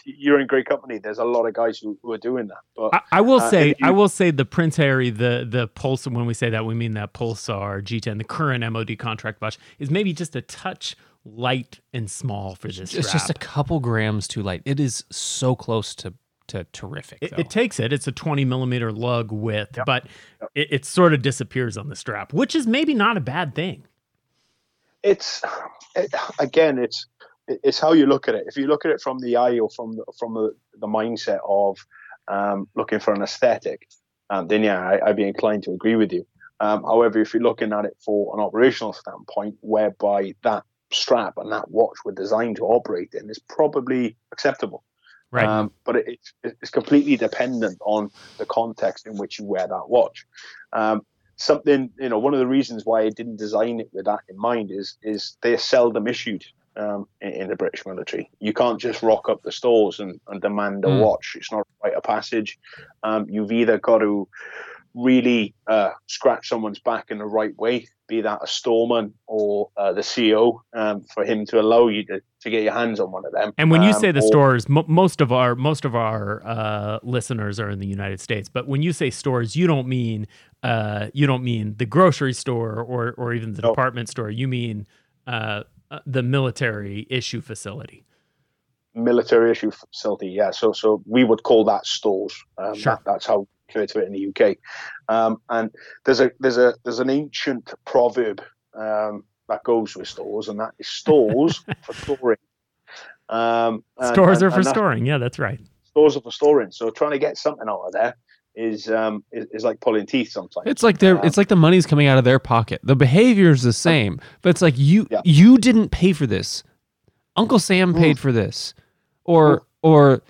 you're in great company. There's a lot of guys who are doing that. But I will say, the Prince Harry, the Pulsar. When we say that, we mean that Pulsar G10, the current MOD contract watch, is maybe just a touch light and small for this. It's just a couple grams too light. It is so close to terrific. It takes it. It's a 20 millimeter lug width, but it sort of disappears on the strap, which is maybe not a bad thing. It's how you look at it. If you look at it from the eye or from the mindset of looking for an aesthetic, then I'd be inclined to agree with you. However, if you're looking at it for an operational standpoint, whereby that strap and that watch were designed to operate in, it's probably acceptable. Right. But it's completely dependent on the context in which you wear that watch. One of the reasons why I didn't design it with that in mind is they're seldom issued in the British military. You can't just rock up the stores and demand a watch. It's not quite a passage. You've either got to really scratch someone's back in the right way, be that a storeman or the CO, for him to allow you to get your hands on one of them. And when you say the stores, most of our listeners are in the United States, but when you say stores, you don't mean the grocery store or even the department store. You mean the military issue facility. Military issue facility, yeah. So we would call that stores. Sure. That's how to it in the UK, and there's an ancient proverb that goes with stores, and that is stores for storing. Stores are for storing. Yeah, that's right. Stores are for storing. So trying to get something out of there is like pulling teeth sometimes. It's like the money's coming out of their pocket. The behavior is the same, but it's like you didn't pay for this. Uncle Sam paid for this, or the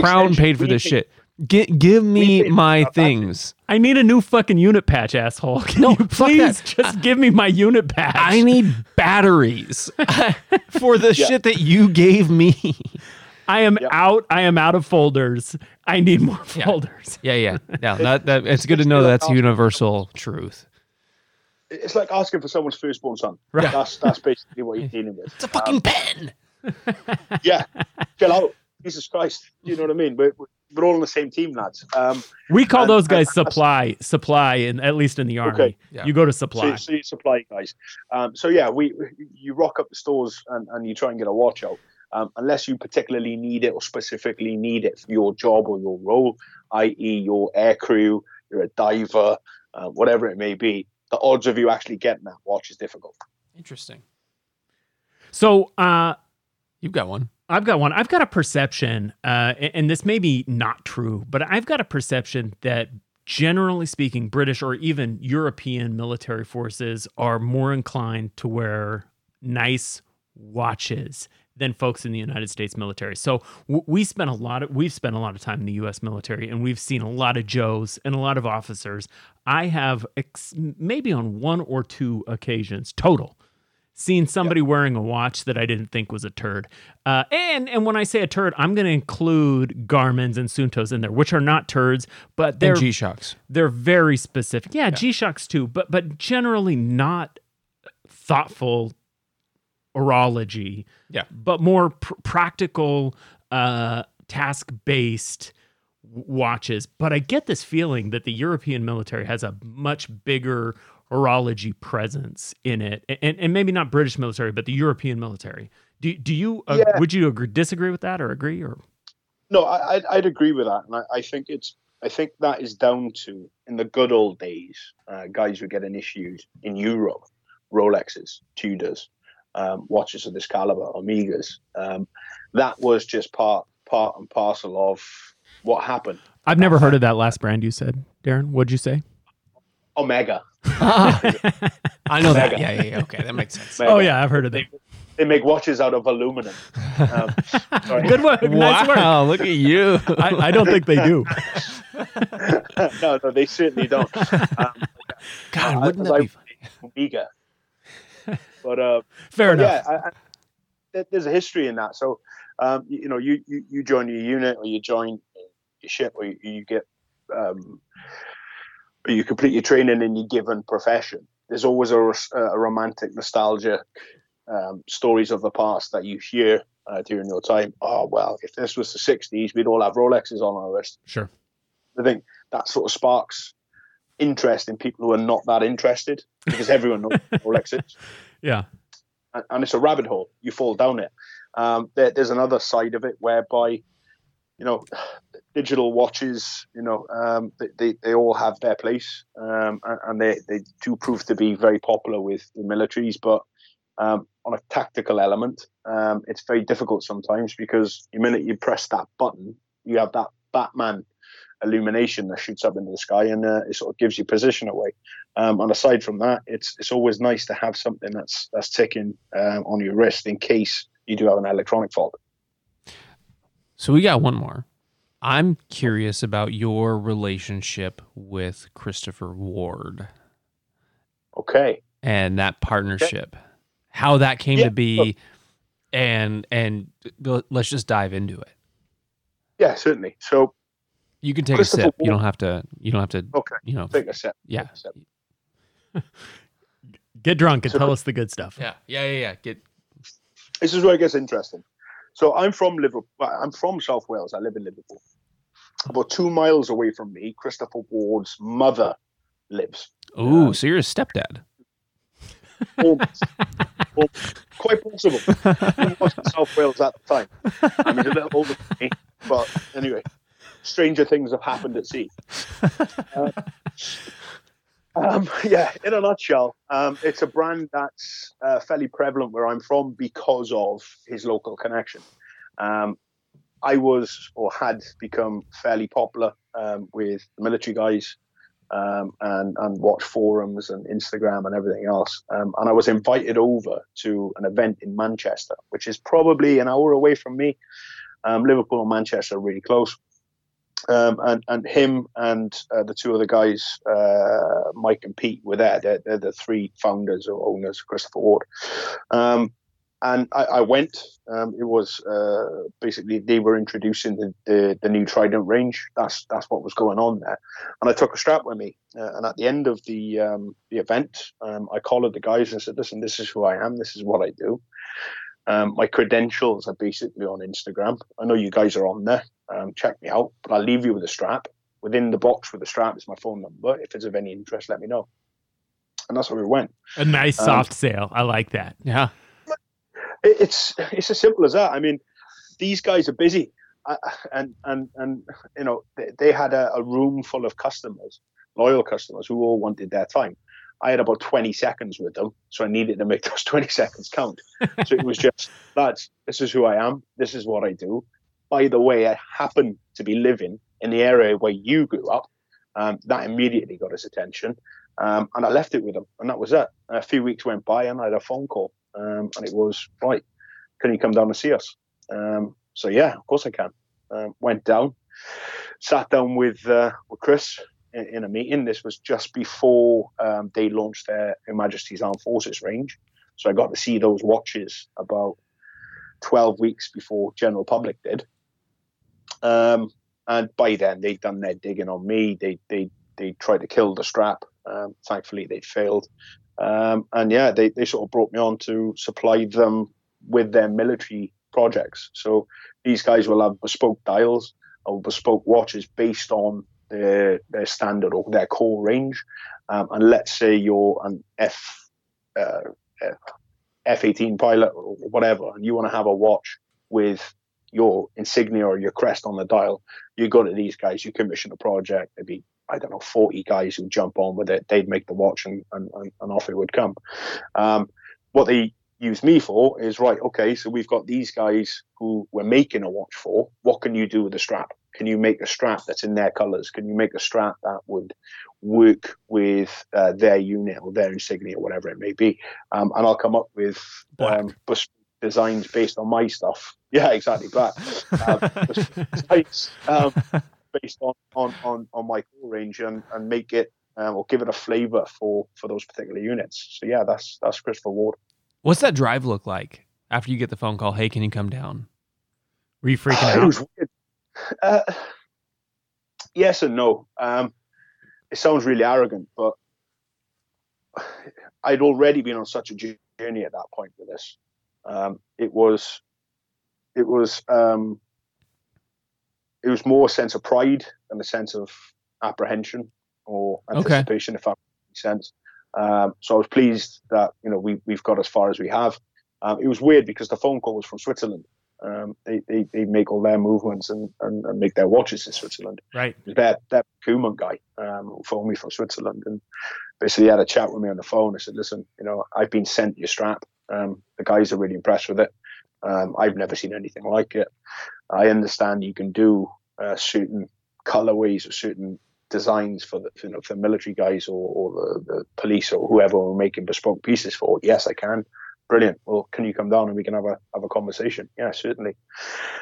crown paid for this shit. Give me my things. I need a new fucking unit patch, asshole. Please give me my unit patch. I need batteries for the shit that you gave me. I am out of folders. I need more folders. Yeah. It's good to know that's universal truth. It's like asking for someone's firstborn son. Right. That's basically what you're dealing with. It's a fucking pen. Yeah. Chill out. Jesus Christ. You know what I mean? We're all on the same team, lads. We call those guys supply, and at least in the Army, you go to supply. So you supply guys. You rock up the stores and you try and get a watch out, unless you particularly need it or specifically need it for your job or your role, i.e., your aircrew, you're a diver, whatever it may be. The odds of you actually getting that watch is difficult. Interesting. So you've got one. I've got one. I've got a perception, and this may be not true, but I've got a perception that, generally speaking, British or even European military forces are more inclined to wear nice watches than folks in the United States military. So we've spent a lot of time in the U.S. military, and we've seen a lot of Joes and a lot of officers. I have maybe on one or two occasions total seen somebody wearing a watch that I didn't think was a turd. And when I say a turd, I'm going to include Garmins and Suuntos in there, which are not turds, but they're G-Shocks. They're very specific. Yeah, G-Shocks too, but generally not thoughtful horology, but more practical, task-based watches. But I get this feeling that the European military has a much bigger horology presence in it, and maybe not British military, but the European military. Do you would you agree, disagree with that, or agree? Or no, I'd agree with that, and I think that is down to, in the good old days, guys were getting issued in Europe Rolexes, Tudors, watches of this caliber, Omegas. That was just part and parcel of what happened. I've never heard of that last brand you said, Darren. What'd you say? Omega. I know that. Yeah. Okay, that makes sense. Omega. Oh yeah, I've heard of that. They make watches out of aluminum. Good work. Wow, nice work. Look at you. I don't think they do. No, they certainly don't. God, wouldn't that be funny? Omega. But fair enough. Yeah, there's a history in that. So, you join your unit, or you join your ship, or you get, or you complete your training in your given profession. There's always a romantic, nostalgic stories of the past that you hear during your time. Oh well, if this was the '60s, we'd all have Rolexes on our wrist. Sure. I think that sort of sparks interest in people who are not that interested, because everyone knows Rolexes. Yeah. And it's a rabbit hole. You fall down it. There's another side of it whereby, digital watches, they all have their place, and they do prove to be very popular with the militaries. But on a tactical element, it's very difficult sometimes, because the minute you press that button, you have that Batman illumination that shoots up into the sky, and it sort of gives your position away. And aside from that, it's always nice to have something that's ticking on your wrist in case you do have an electronic fault. So we got one more. I'm curious about your relationship with Christopher Ward. Okay. And that partnership, how that came to be, and let's just dive into it. Yeah, certainly. So. You can take a sip. You don't have to. Okay. Take a sip. Yeah. Take a sip. Get drunk and tell us the good stuff. Yeah. This is where it gets interesting. So I'm from Liverpool. I'm from South Wales. I live in Liverpool. About 2 miles away from me, Christopher Ward's mother lives. Oh, so you're a stepdad. Well, quite possible. I was in South Wales at the time. I mean, a little older than me, but anyway. Stranger things have happened at sea. In a nutshell, it's a brand that's fairly prevalent where I'm from because of his local connection. I was or had become fairly popular with the military guys, and watch forums and Instagram and everything else. And I was invited over to an event in Manchester, which is probably an hour away from me. Liverpool and Manchester are really close. And him and the two other guys, Mike and Pete, were there. They're the three founders or owners of Christopher Ward. And I went. It was basically they were introducing the new Trident range. That's what was going on there. And I took a strap with me. And at the end of the event, I collared the guys and said, "Listen, this is who I am. This is what I do. My credentials are basically on Instagram. I know you guys are on there. Check me out, but I'll leave you with a strap. Within the box with the strap is my phone number. If it's of any interest, let me know." And that's where we went. A nice soft sale. I like that. Yeah. It's as simple as that. I mean, these guys are busy, and they had a room full of customers, loyal customers who all wanted their time. I had about 20 seconds with them, so I needed to make those 20 seconds count. So it was just, lads, this is who I am. This is what I do. By the way, I happen to be living in the area where you grew up. That immediately got his attention. And I left it with him, and that was it. A few weeks went by, and I had a phone call, and it was, right, can you come down and see us? So, yeah, of course I can. Went down, sat down with Chris in a meeting. This was just before they launched their Her Majesty's Armed Forces range. So I got to see those watches about 12 weeks before general public did. And by then, they'd done their digging on me. They tried to kill the strap. Thankfully, they'd failed. And, yeah, they sort of brought me on to supply them with their military projects. So these guys will have bespoke dials or bespoke watches based on their standard or their core range. And let's say you're an F-18 pilot or whatever, and you want to have a watch with your insignia or your crest on the dial, you go to these guys, you commission a project, there'd be, I don't know, 40 guys who jump on with it, they'd make the watch and off it would come. What they use me for is, right, okay, so we've got these guys who we're making a watch for, what can you do with the strap? Can you make a strap that's in their colors? Can you make a strap that would work with their unit or their insignia or whatever it may be? And I'll come up with designs based on my stuff. Yeah, exactly. But based on my core range and make it or give it a flavor for those particular units. So yeah, that's Christopher Ward. What's that drive look like after you get the phone call? Hey, can you come down? Were you freaking out? It was weird. Yes and no. It sounds really arrogant, but I'd already been on such a journey at that point with this. It was more a sense of pride than a sense of apprehension or anticipation, if that makes sense. So I was pleased that, you know, we've got as far as we have. It was weird because the phone call was from Switzerland. They make all their movements and make their watches in Switzerland. Right. That Kuman guy who phoned me from Switzerland and basically had a chat with me on the phone. I said, listen, you know, I've been sent your strap. The guys are really impressed with it. I've never seen anything like it. I understand you can do certain colorways or certain designs for the, you know, for military guys or the police or whoever we're making bespoke pieces for. Yes, I can. Brilliant. Well, can you come down and we can have a conversation? Yeah, certainly.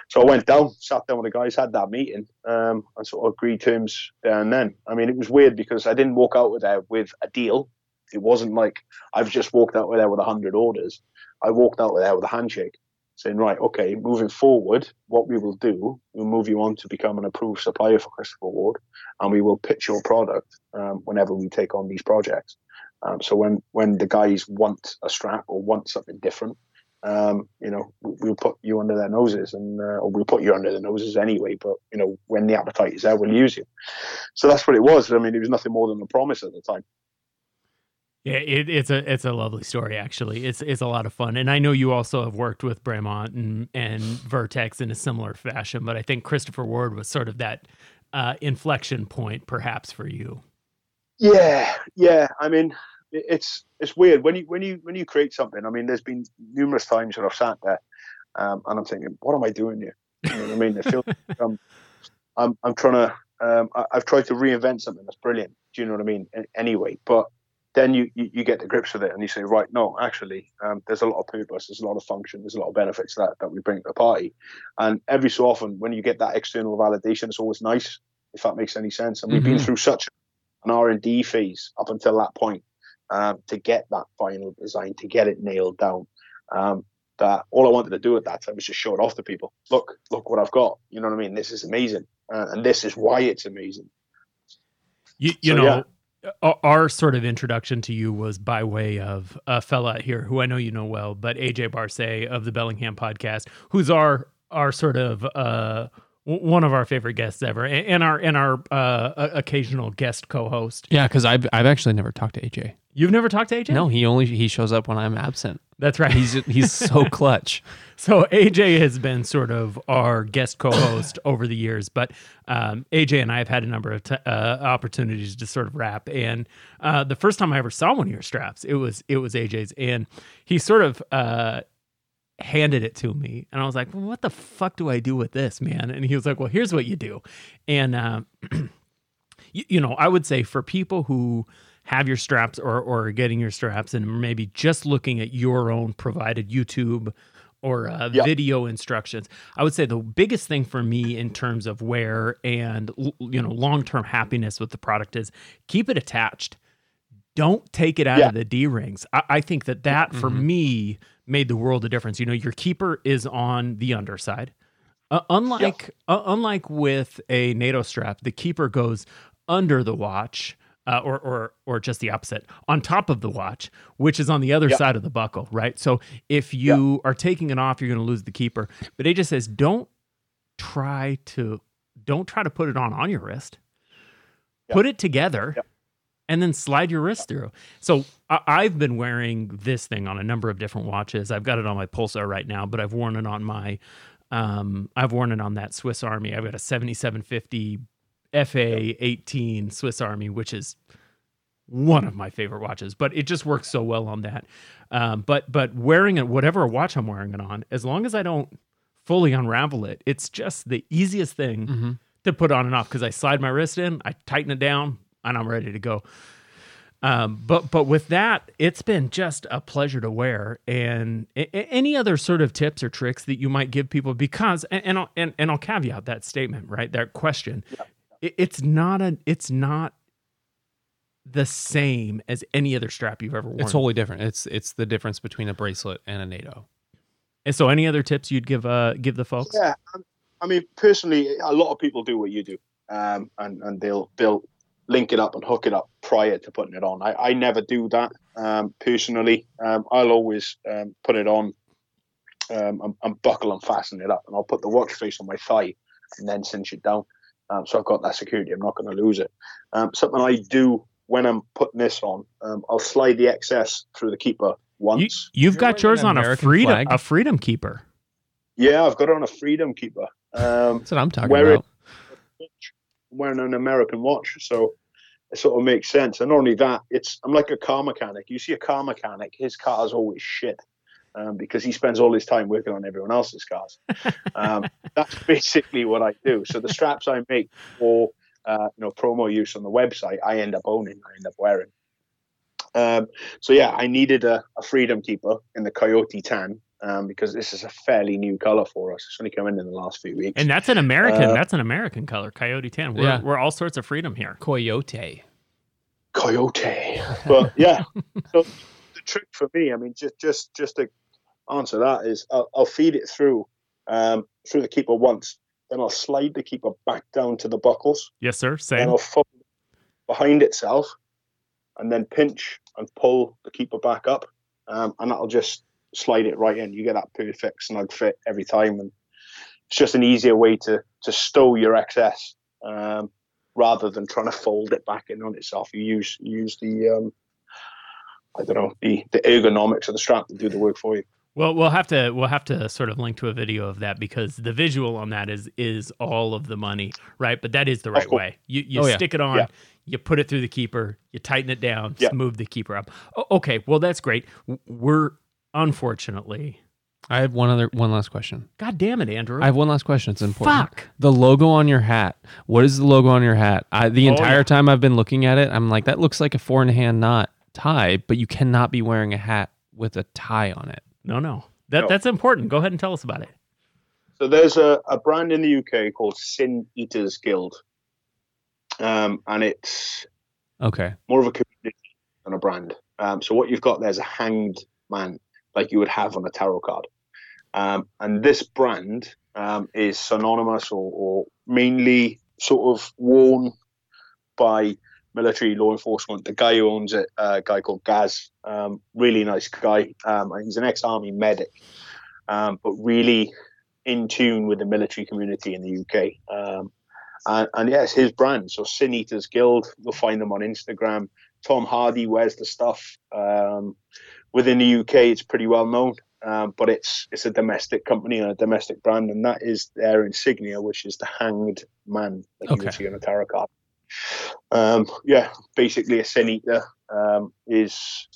So I went down, sat down with the guys, had that meeting, and sort of agreed terms there and then. I mean, it was weird because I didn't walk out of there with a deal. It wasn't like I've just walked out of there with 100 orders. I walked out of there with a handshake saying, right, okay, moving forward, what we will do, we'll move you on to become an approved supplier for Christopher Ward, and we will pitch your product whenever we take on these projects. So when the guys want a strap or want something different, you know, we'll put you under their noses or we'll put you under their noses anyway. But, you know, when the appetite is there, we'll use you. So that's what it was. I mean, it was nothing more than a promise at the time. Yeah, it's a lovely story, actually. It's a lot of fun. And I know you also have worked with Bremont and Vertex in a similar fashion. But I think Christopher Ward was sort of that inflection point, perhaps, for you. Yeah. I mean, it's weird when you create something. I mean, there's been numerous times that I've sat there and I'm thinking, what am I doing here? You know what I mean, I feel like I'm trying to I've tried to reinvent something that's brilliant. Do you know what I mean? Anyway, but then you get to grips with it and you say, right, no, actually, there's a lot of purpose, there's a lot of function, there's a lot of benefits that we bring to the party. And every so often, when you get that external validation, it's always nice, if that makes any sense. And we've been through such an R&D phase up until that point to get that final design, to get it nailed down. That all I wanted to do at that time was just show it off to people. Look what I've got. You know what I mean? This is amazing. And this is why it's amazing. You know, our sort of introduction to you was by way of a fella here who I know you know well, but AJ Barsay of the Bellingham podcast, who's our sort of... one of our favorite guests ever, and our occasional guest co-host. Yeah, because I've actually never talked to AJ. You've never talked to AJ? No, he shows up when I'm absent. That's right. He's so clutch. So AJ has been sort of our guest co-host over the years, but AJ and I have had a number of opportunities to sort of rap. And the first time I ever saw one of your straps, it was AJ's, and he sort of handed it to me, and I was like, well, "What the fuck do I do with this, man?" And he was like, "Well, here's what you do." And I would say for people who have your straps or getting your straps and maybe just looking at your own provided YouTube or video instructions, I would say the biggest thing for me in terms of wear and long-term happiness with the product is keep it attached. Don't take it out of the D-rings. I think that for me made the world a difference. Your keeper is on the underside. Unlike with a NATO strap, the keeper goes under the watch. Or just the opposite, on top of the watch, which is on the other side of the buckle, right? So if you are taking it off, you're going to lose the keeper. But AJ says, don't try to put it on your wrist. Put it together, and then slide your wrist through. So I've been wearing this thing on a number of different watches. I've got it on my Pulsar right now, but I've worn it on that Swiss Army. I've got a 7750. SA-80 Swiss Army, which is one of my favorite watches, but it just works so well on that. But wearing it, whatever watch I'm wearing it on, as long as I don't fully unravel it, it's just the easiest thing to put on and off, because I slide my wrist in, I tighten it down, and I'm ready to go. But with that, it's been just a pleasure to wear. And any other sort of tips or tricks that you might give people, because I'll caveat that statement, right? That question. Yeah. It's not the same as any other strap you've ever worn. It's totally different. It's the difference between a bracelet and a NATO. And so, any other tips you'd give the folks? Yeah, I mean, personally, a lot of people do what you do, and they'll link it up and hook it up prior to putting it on. I never do that personally. I'll always put it on and buckle and fasten it up, and I'll put the watch face on my thigh and then cinch it down. So I've got that security. I'm not going to lose it. Something I do when I'm putting this on, I'll slide the XS through the keeper once. You've got yours on a Freedom Keeper. Yeah, I've got it on a Freedom Keeper. That's what I'm talking about. I'm wearing an American watch, so it sort of makes sense. And not only that, I'm like a car mechanic. You see a car mechanic, his car is always shit. Because he spends all his time working on everyone else's cars. That's basically what I do. So the straps I make for promo use on the website, I end up owning, I end up wearing. I needed a Freedom Keeper in the Coyote Tan because this is a fairly new color for us. It's only come in the last few weeks. And that's an American. That's an American color, Coyote Tan. We're all sorts of freedom here. Coyote. But yeah. So the trick for me, I mean, just to answer that is I'll feed it through the keeper once, then I'll slide the keeper back down to the buckles. Yes, sir. Same. And I'll fold it behind itself, and then pinch and pull the keeper back up, and that'll just slide it right in. You get that perfect snug fit every time, and it's just an easier way to stow your excess rather than trying to fold it back in on itself. You use the the ergonomics of the strap to do the work for you. Well, we'll have to sort of link to a video of that, because the visual on that is all of the money, right? But that is the right way. You stick it on, you put it through the keeper, you tighten it down, smooth the keeper up. Okay, well, that's great. We're unfortunately. I have one last question. God damn it, Andrew. I have one last question. It's important. Fuck. The logo on your hat. What is the logo on your hat? The entire time I've been looking at it, I'm like, that looks like a four-in-hand knot tie, but you cannot be wearing a hat with a tie on it. No. That's important. Go ahead and tell us about it. So there's a brand in the UK called Sin Eaters Guild, and it's more of a community than a brand. So what you've got there's a hanged man, like you would have on a tarot card, and this brand is synonymous or mainly sort of worn by military law enforcement. The guy who owns it, a guy called Gaz, really nice guy. He's an ex-army medic, but really in tune with the military community in the UK. It's his brand. So Sin Eaters Guild, you'll find them on Instagram. Tom Hardy wears the stuff. Within the UK, it's pretty well known, but it's a domestic company and a domestic brand, and that is their insignia, which is the hanged man that you would see on a tarot card. Basically a Sin Eater is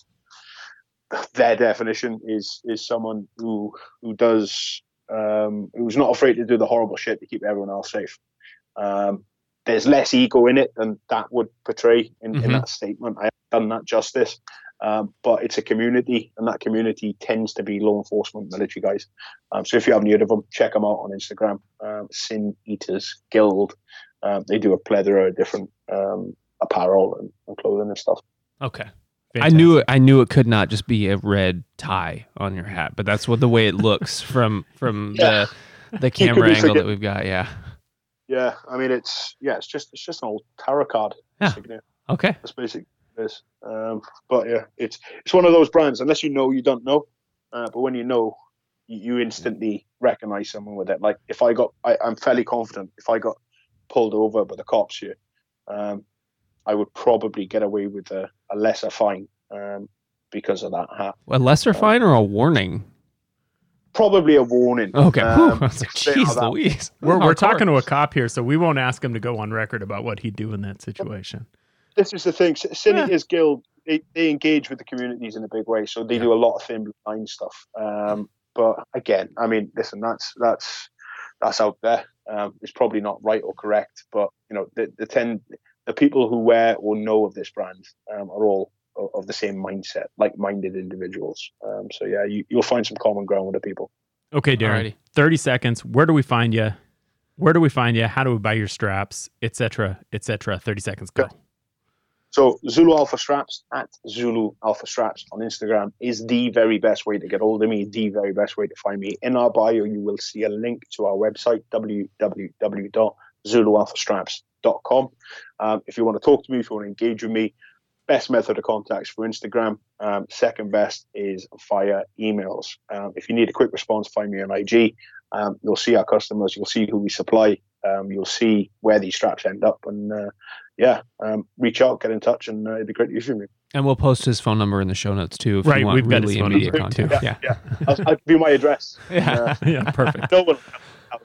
their definition is someone who does who's not afraid to do the horrible shit to keep everyone else safe. There's less ego in it than that would portray in that statement. I haven't done that justice. But it's a community, and that community tends to be law enforcement, military guys. So if you haven't heard of them, check them out on Instagram, Sin Eaters Guild. They do a plethora of different apparel and clothing and stuff. Okay. Fantastic. I knew it could not just be a red tie on your hat, but that's what the way it looks from the camera angle that we've got. Yeah. Yeah. I mean, it's just an old tarot card. Yeah. Okay. That's basically it is. But yeah, it's one of those brands, unless you know, you don't know. But when you know, you instantly recognize someone with it. Like if I'm fairly confident if I got pulled over by the cops here, I would probably get away with a lesser fine because of that hat. A lesser fine or a warning? Probably a warning. Okay. Jeez Louise. We're talking to a cop here, so we won't ask him to go on record about what he'd do in that situation. This is the thing. Sin Eaters Guild, they engage with the communities in a big way, so they do a lot of thin line stuff. But again, I mean, listen, that's out there. It's probably not right or correct, but you know, the people who wear or know of this brand are all of the same mindset, like-minded individuals. So yeah, you'll find some common ground with the people. Okay, Darren. Alrighty. 30 seconds. Where do we find you? Where do we find you? How do we buy your straps, etc., etc.? 30 seconds. Go. Okay. So Zulu Alpha Straps at Zulu Alpha Straps on Instagram is the very best way to get hold of me, the very best way to find me. In our bio, you will see a link to our website, www.zulualphastraps.com. If you want to talk to me, if you want to engage with me, best method of contact is for Instagram. Second best is via emails. If you need a quick response, find me on IG. You'll see our customers. You'll see who we supply. You'll see where these straps end up. And reach out, get in touch, and it'd be great to hear from you. And we'll post his phone number in the show notes too. If you want really immediate contact. Yeah. I'll give you my address. Yeah, perfect. No one.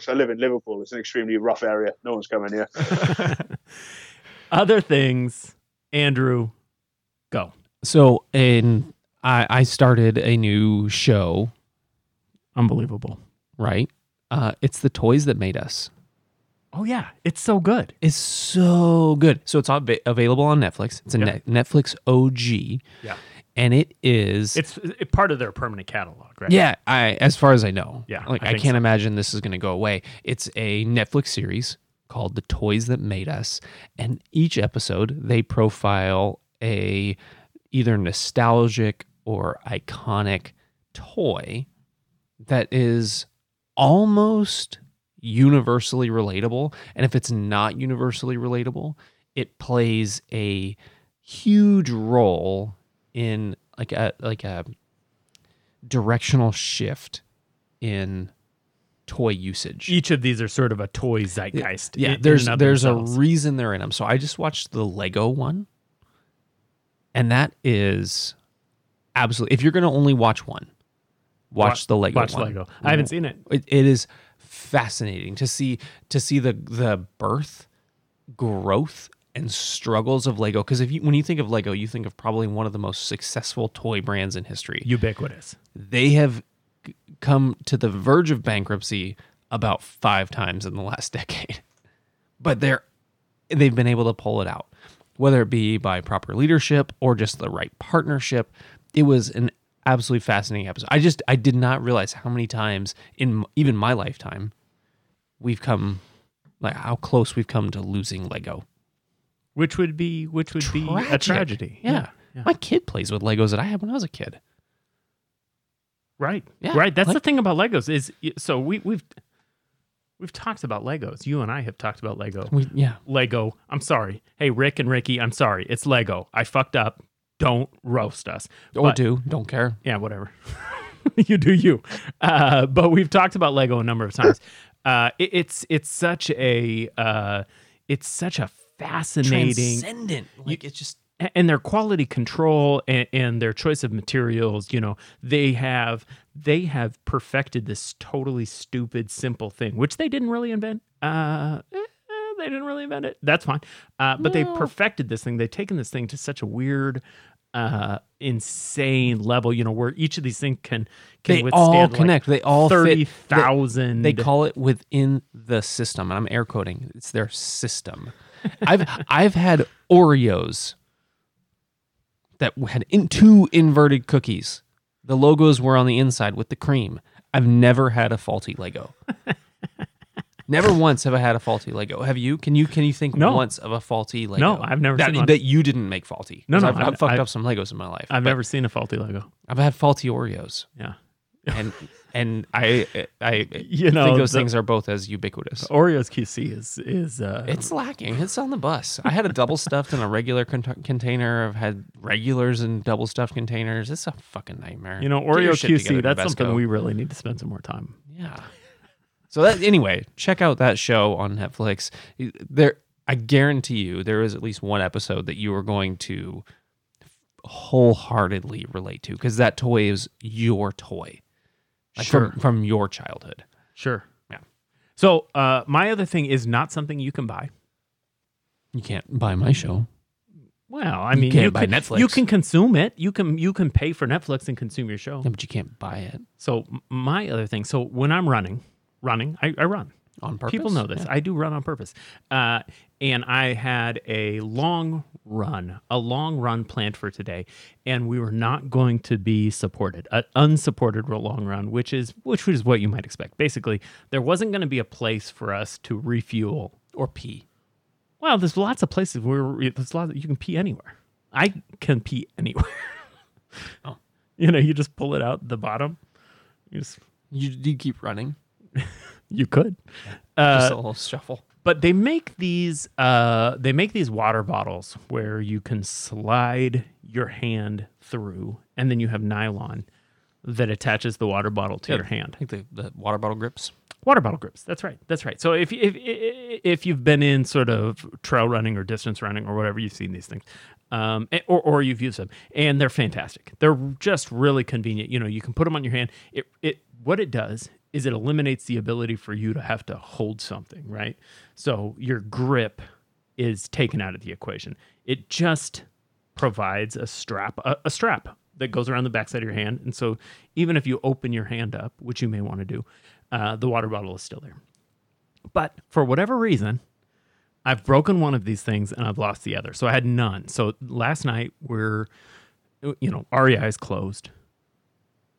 I live in Liverpool. It's an extremely rough area. No one's coming here. Other things, Andrew, go. So, I started a new show. Unbelievable, right? It's the Toys That Made Us. Oh yeah, it's so good. It's so good. So it's available on Netflix. It's a Netflix OG. Yeah. And it's part of their permanent catalog, right? Yeah, as far as I know. Yeah. Like I can't imagine this is going to go away. It's a Netflix series called The Toys That Made Us, and each episode they profile a either nostalgic or iconic toy that is almost universally relatable, and if it's not universally relatable, it plays a huge role in like a directional shift in toy usage. Each of these are sort of a toy zeitgeist. Yeah, there's a reason they're in them. So I just watched the Lego one, and that is absolutely, if you're going to only watch one, watch the Lego one. Lego. I haven't seen it. It is fascinating to see the birth, growth, and struggles of Lego. Because when you think of Lego, you think of probably one of the most successful toy brands in history. Ubiquitous. They have come to the verge of bankruptcy about 5 times in the last decade. But they've been able to pull it out, whether it be by proper leadership or just the right partnership. It was an absolutely fascinating episode. I did not realize how many times in even my lifetime we've come, like how close we've come to losing Lego, which would be a tragedy. Yeah. My kid plays with Legos that I had when I was a kid. Right. Yeah. Right. That's the thing about Legos is so we've talked about Legos. You and I have talked about Lego. Lego. I'm sorry. Hey, Rick and Ricky. I'm sorry. It's Lego. I fucked up. Don't roast us. Don't care. Yeah, whatever. You do you. But we've talked about Lego a number of times. It's such a fascinating, transcendent. It's just and their quality control and their choice of materials, you know, they have perfected this totally stupid, simple thing, which they didn't really invent. They didn't really invent it. That's fine. But no. They perfected this thing. They've taken this thing to such a weird, insane level, you know, where each of these things can withstand, all connect. Like, they all 30,000. They call it within the system. And I'm air quoting. It's their system. I've had Oreos that had two inverted cookies. The logos were on the inside with the cream. I've never had a faulty Lego. Never once have I had a faulty Lego. Have you? Can you think once of a faulty Lego? No, I've never seen one. That you didn't make faulty. No, I've fucked up some Legos in my life. I've never seen a faulty Lego. I've had faulty Oreos. Yeah. And I you know, think those things are both as ubiquitous. Oreos QC is it's lacking. It's on the bus. I had a double stuffed in a regular container. I've had regulars in double stuffed containers. It's a fucking nightmare. You know, Oreo QC, together, that's Nabesco. Something we really need to spend some more time. Yeah. So anyway, check out that show on Netflix. There, I guarantee you there is at least one episode that you are going to wholeheartedly relate to, because that toy is your toy. Like, sure. From your childhood. Sure. Yeah. So my other thing is not something you can buy. You can't buy my show. Well, I mean, you can buy Netflix. You can consume it. You can pay for Netflix and consume your show. Yeah, but you can't buy it. So my other thing. So when I'm running, I run. On purpose? People know this. Yeah. I do run on purpose. And I had a long run planned for today, and we were not going to be supported, an unsupported long run, which is what you might expect. Basically, there wasn't going to be a place for us to refuel or pee. Well, there's lots of places where you can pee anywhere. I can pee anywhere. Oh. You know, you just pull it out the bottom. You keep running. You could. Just a little shuffle. But they make these water bottles where you can slide your hand through, and then you have nylon that attaches the water bottle to your hand. I think the water bottle grips. Water bottle grips. That's right. So if you've been in sort of trail running or distance running or whatever, you've seen these things, or you've used them, and they're fantastic. They're just really convenient. You know, you can put them on your hand. What it does is it eliminates the ability for you to have to hold something, right? So your grip is taken out of the equation. It just provides a strap that goes around the backside of your hand. And so even if you open your hand up, which you may want to do, the water bottle is still there. But for whatever reason, I've broken one of these things and I've lost the other. So I had none. So last night REI is closed.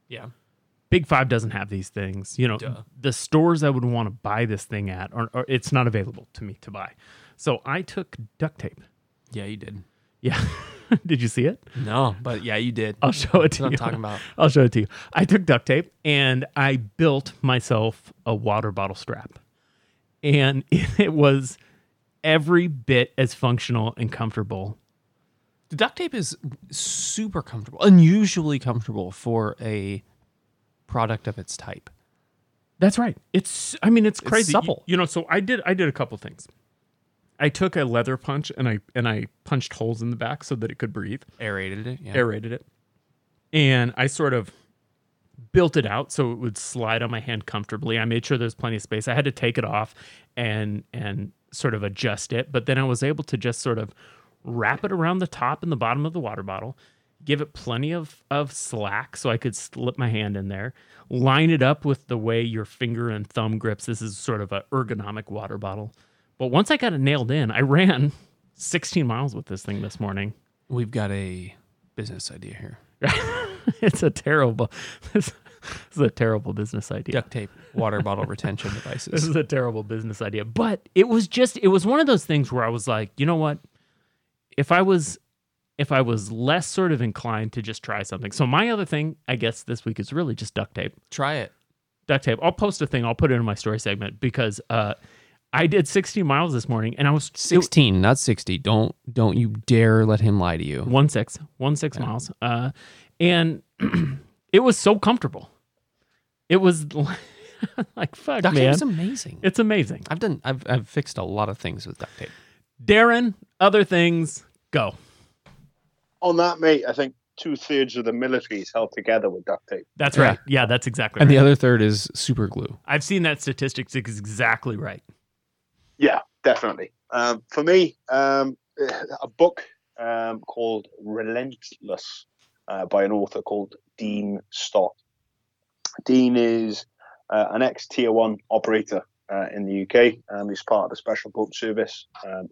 Yeah. Big 5 doesn't have these things. You know, duh. The stores I would want to buy this thing at, or it's not available to me to buy. So I took duct tape. Yeah, you did. Yeah. Did you see it? No, but yeah, you did. I'll show it to you. That's what I'm talking about. I'll show it to you. I took duct tape and I built myself a water bottle strap. And it was every bit as functional and comfortable. The duct tape is super comfortable, unusually comfortable for a product of its type. That's right. It's crazy. It's supple. You know, so I did a couple things. I took a leather punch and I punched holes in the back so that it could breathe. Aerated it. And I sort of built it out so it would slide on my hand comfortably. I made sure there's plenty of space. I had to take it off and sort of adjust it, but then I was able to just sort of wrap it around the top and the bottom of the water bottle. Give it plenty of slack so I could slip my hand in there, line it up with the way your finger and thumb grips. This is sort of an ergonomic water bottle. But once I got it nailed in, I ran 16 miles with this thing this morning. We've got a business idea here. This is a terrible business idea. Duct tape, water bottle retention devices. This is a terrible business idea. But it was one of those things where I was like, you know what? If I was less sort of inclined to just try something. So my other thing, I guess this week, is really just duct tape. Try it. Duct tape. I'll post a thing. I'll put it in my story segment because I did 60 miles this morning and I was... 16, not 60. Don't you dare let him lie to you. 16 yeah. miles. And it was so comfortable. It was like, fuck, duct man. Duct tape is amazing. It's amazing. I've fixed a lot of things with duct tape. Darren, other things, go. On that, mate, I think 2/3 of the military is held together with duct tape. That's right. Yeah, that's exactly right. And the other third is super glue. I've seen that statistic. It's exactly right. Yeah, definitely. For me, a book called Relentless by an author called Dean Stott. Dean is an ex-Tier 1 operator in the UK. He's part of the Special Boat Service,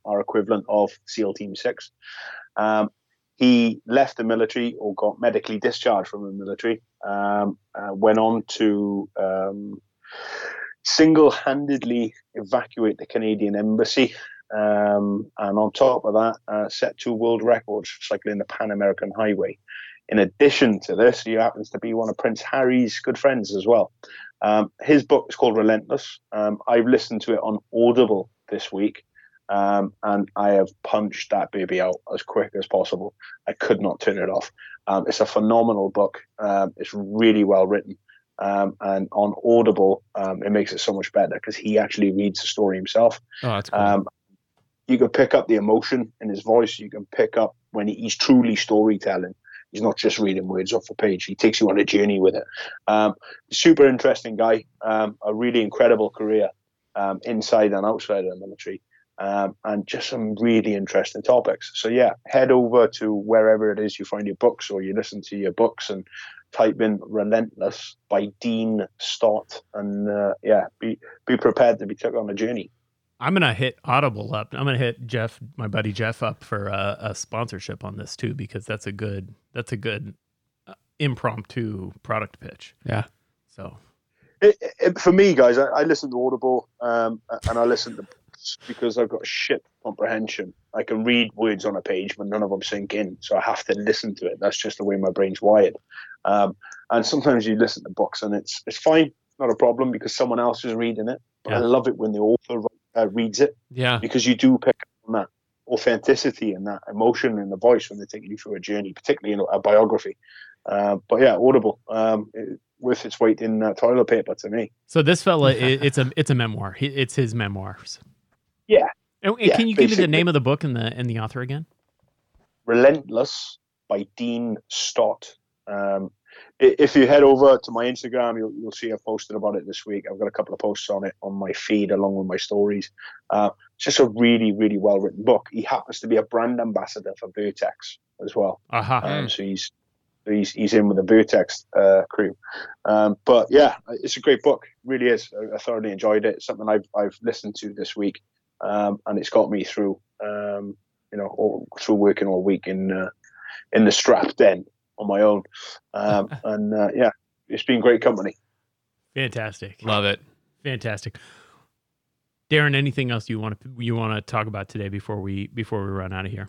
our equivalent of SEAL Team 6. He left the military or got medically discharged from the military, went on to single-handedly evacuate the Canadian embassy. And on top of that, set 2 world records cycling the Pan-American Highway. In addition to this, he happens to be one of Prince Harry's good friends as well. His book is called Relentless. I've listened to it on Audible this week, and I have punched that baby out as quick as possible. I could not turn it off. It's a phenomenal book. It's really well written. And on Audible, it makes it so much better because he actually reads the story himself. Oh, that's cool. You can pick up the emotion in his voice. You can pick up when he's truly storytelling. He's not just reading words off the page. He takes you on a journey with it. Super interesting guy. A really incredible career inside and outside of the military. And just some really interesting topics. So, yeah, head over to wherever it is you find your books or you listen to your books and type in Relentless by Dean Stott. And, yeah, be prepared to be took on a journey. I'm going to hit Audible up. I'm going to hit Jeff, my buddy Jeff, up for a sponsorship on this too, because that's a good impromptu product pitch. Yeah. So for me, guys, I listen to Audible and I listen to books because I've got shit comprehension. I can read words on a page, but none of them sink in. So I have to listen to it. That's just the way my brain's wired. And sometimes you listen to books and it's fine. It's not a problem because someone else is reading it. But yeah. I love it when the author reads it, yeah, because you do pick up on that authenticity and that emotion in the voice when they're taking you through a journey, particularly in a biography. But yeah, Audible, worth its weight in toilet paper to me. So this fella, it's a memoir. It's his memoirs. Yeah. And yeah, can you give me the name of the book and the author again? Relentless by Dean Stott. If you head over to my Instagram, you'll see I've posted about it this week. I've got a couple of posts on it on my feed along with my stories. It's just a really, really well-written book. He happens to be a brand ambassador for Vertex as well. Uh-huh. So he's in with the Vertex crew. But yeah, it's a great book. It really is. I thoroughly enjoyed it. It's something I've listened to this week, and it's got me through, through working all week in the strap den. On my own, yeah, it's been great company. Fantastic, love it. Fantastic, Darren. Anything else you want to talk about today before we run out of here?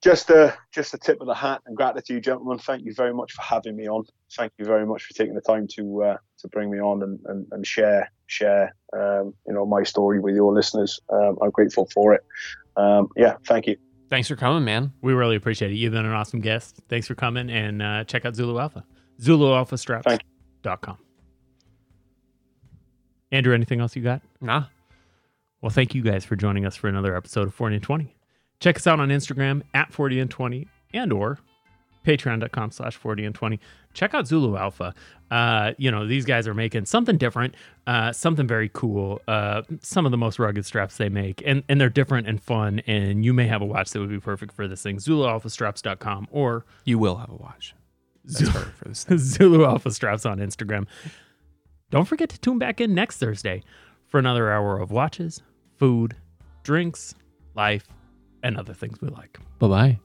Just the tip of the hat and gratitude, gentlemen. Thank you very much for having me on. Thank you very much for taking the time to bring me on and share my story with your listeners. I'm grateful for it. Yeah, thank you. Thanks for coming, man. We really appreciate it. You've been an awesome guest. Thanks for coming, and check out Zulu Alpha. ZuluAlphaStraps.com. Andrew, anything else you got? Nah. Well, thank you guys for joining us for another episode of 40 and 20. Check us out on Instagram at 40 and 20 and or patreon.com/40and20. Check out Zulu Alpha. These guys are making something different, something very cool, some of the most rugged straps they make, and they're different and fun, and you may have a watch that would be perfect for this thing. ZuluAlphaStraps.com, or you will have a watch for this thing. Zulu Alpha Straps on Instagram. Don't forget to tune back in next Thursday for another hour of watches, food, drinks, life, and other things we like. Bye-bye.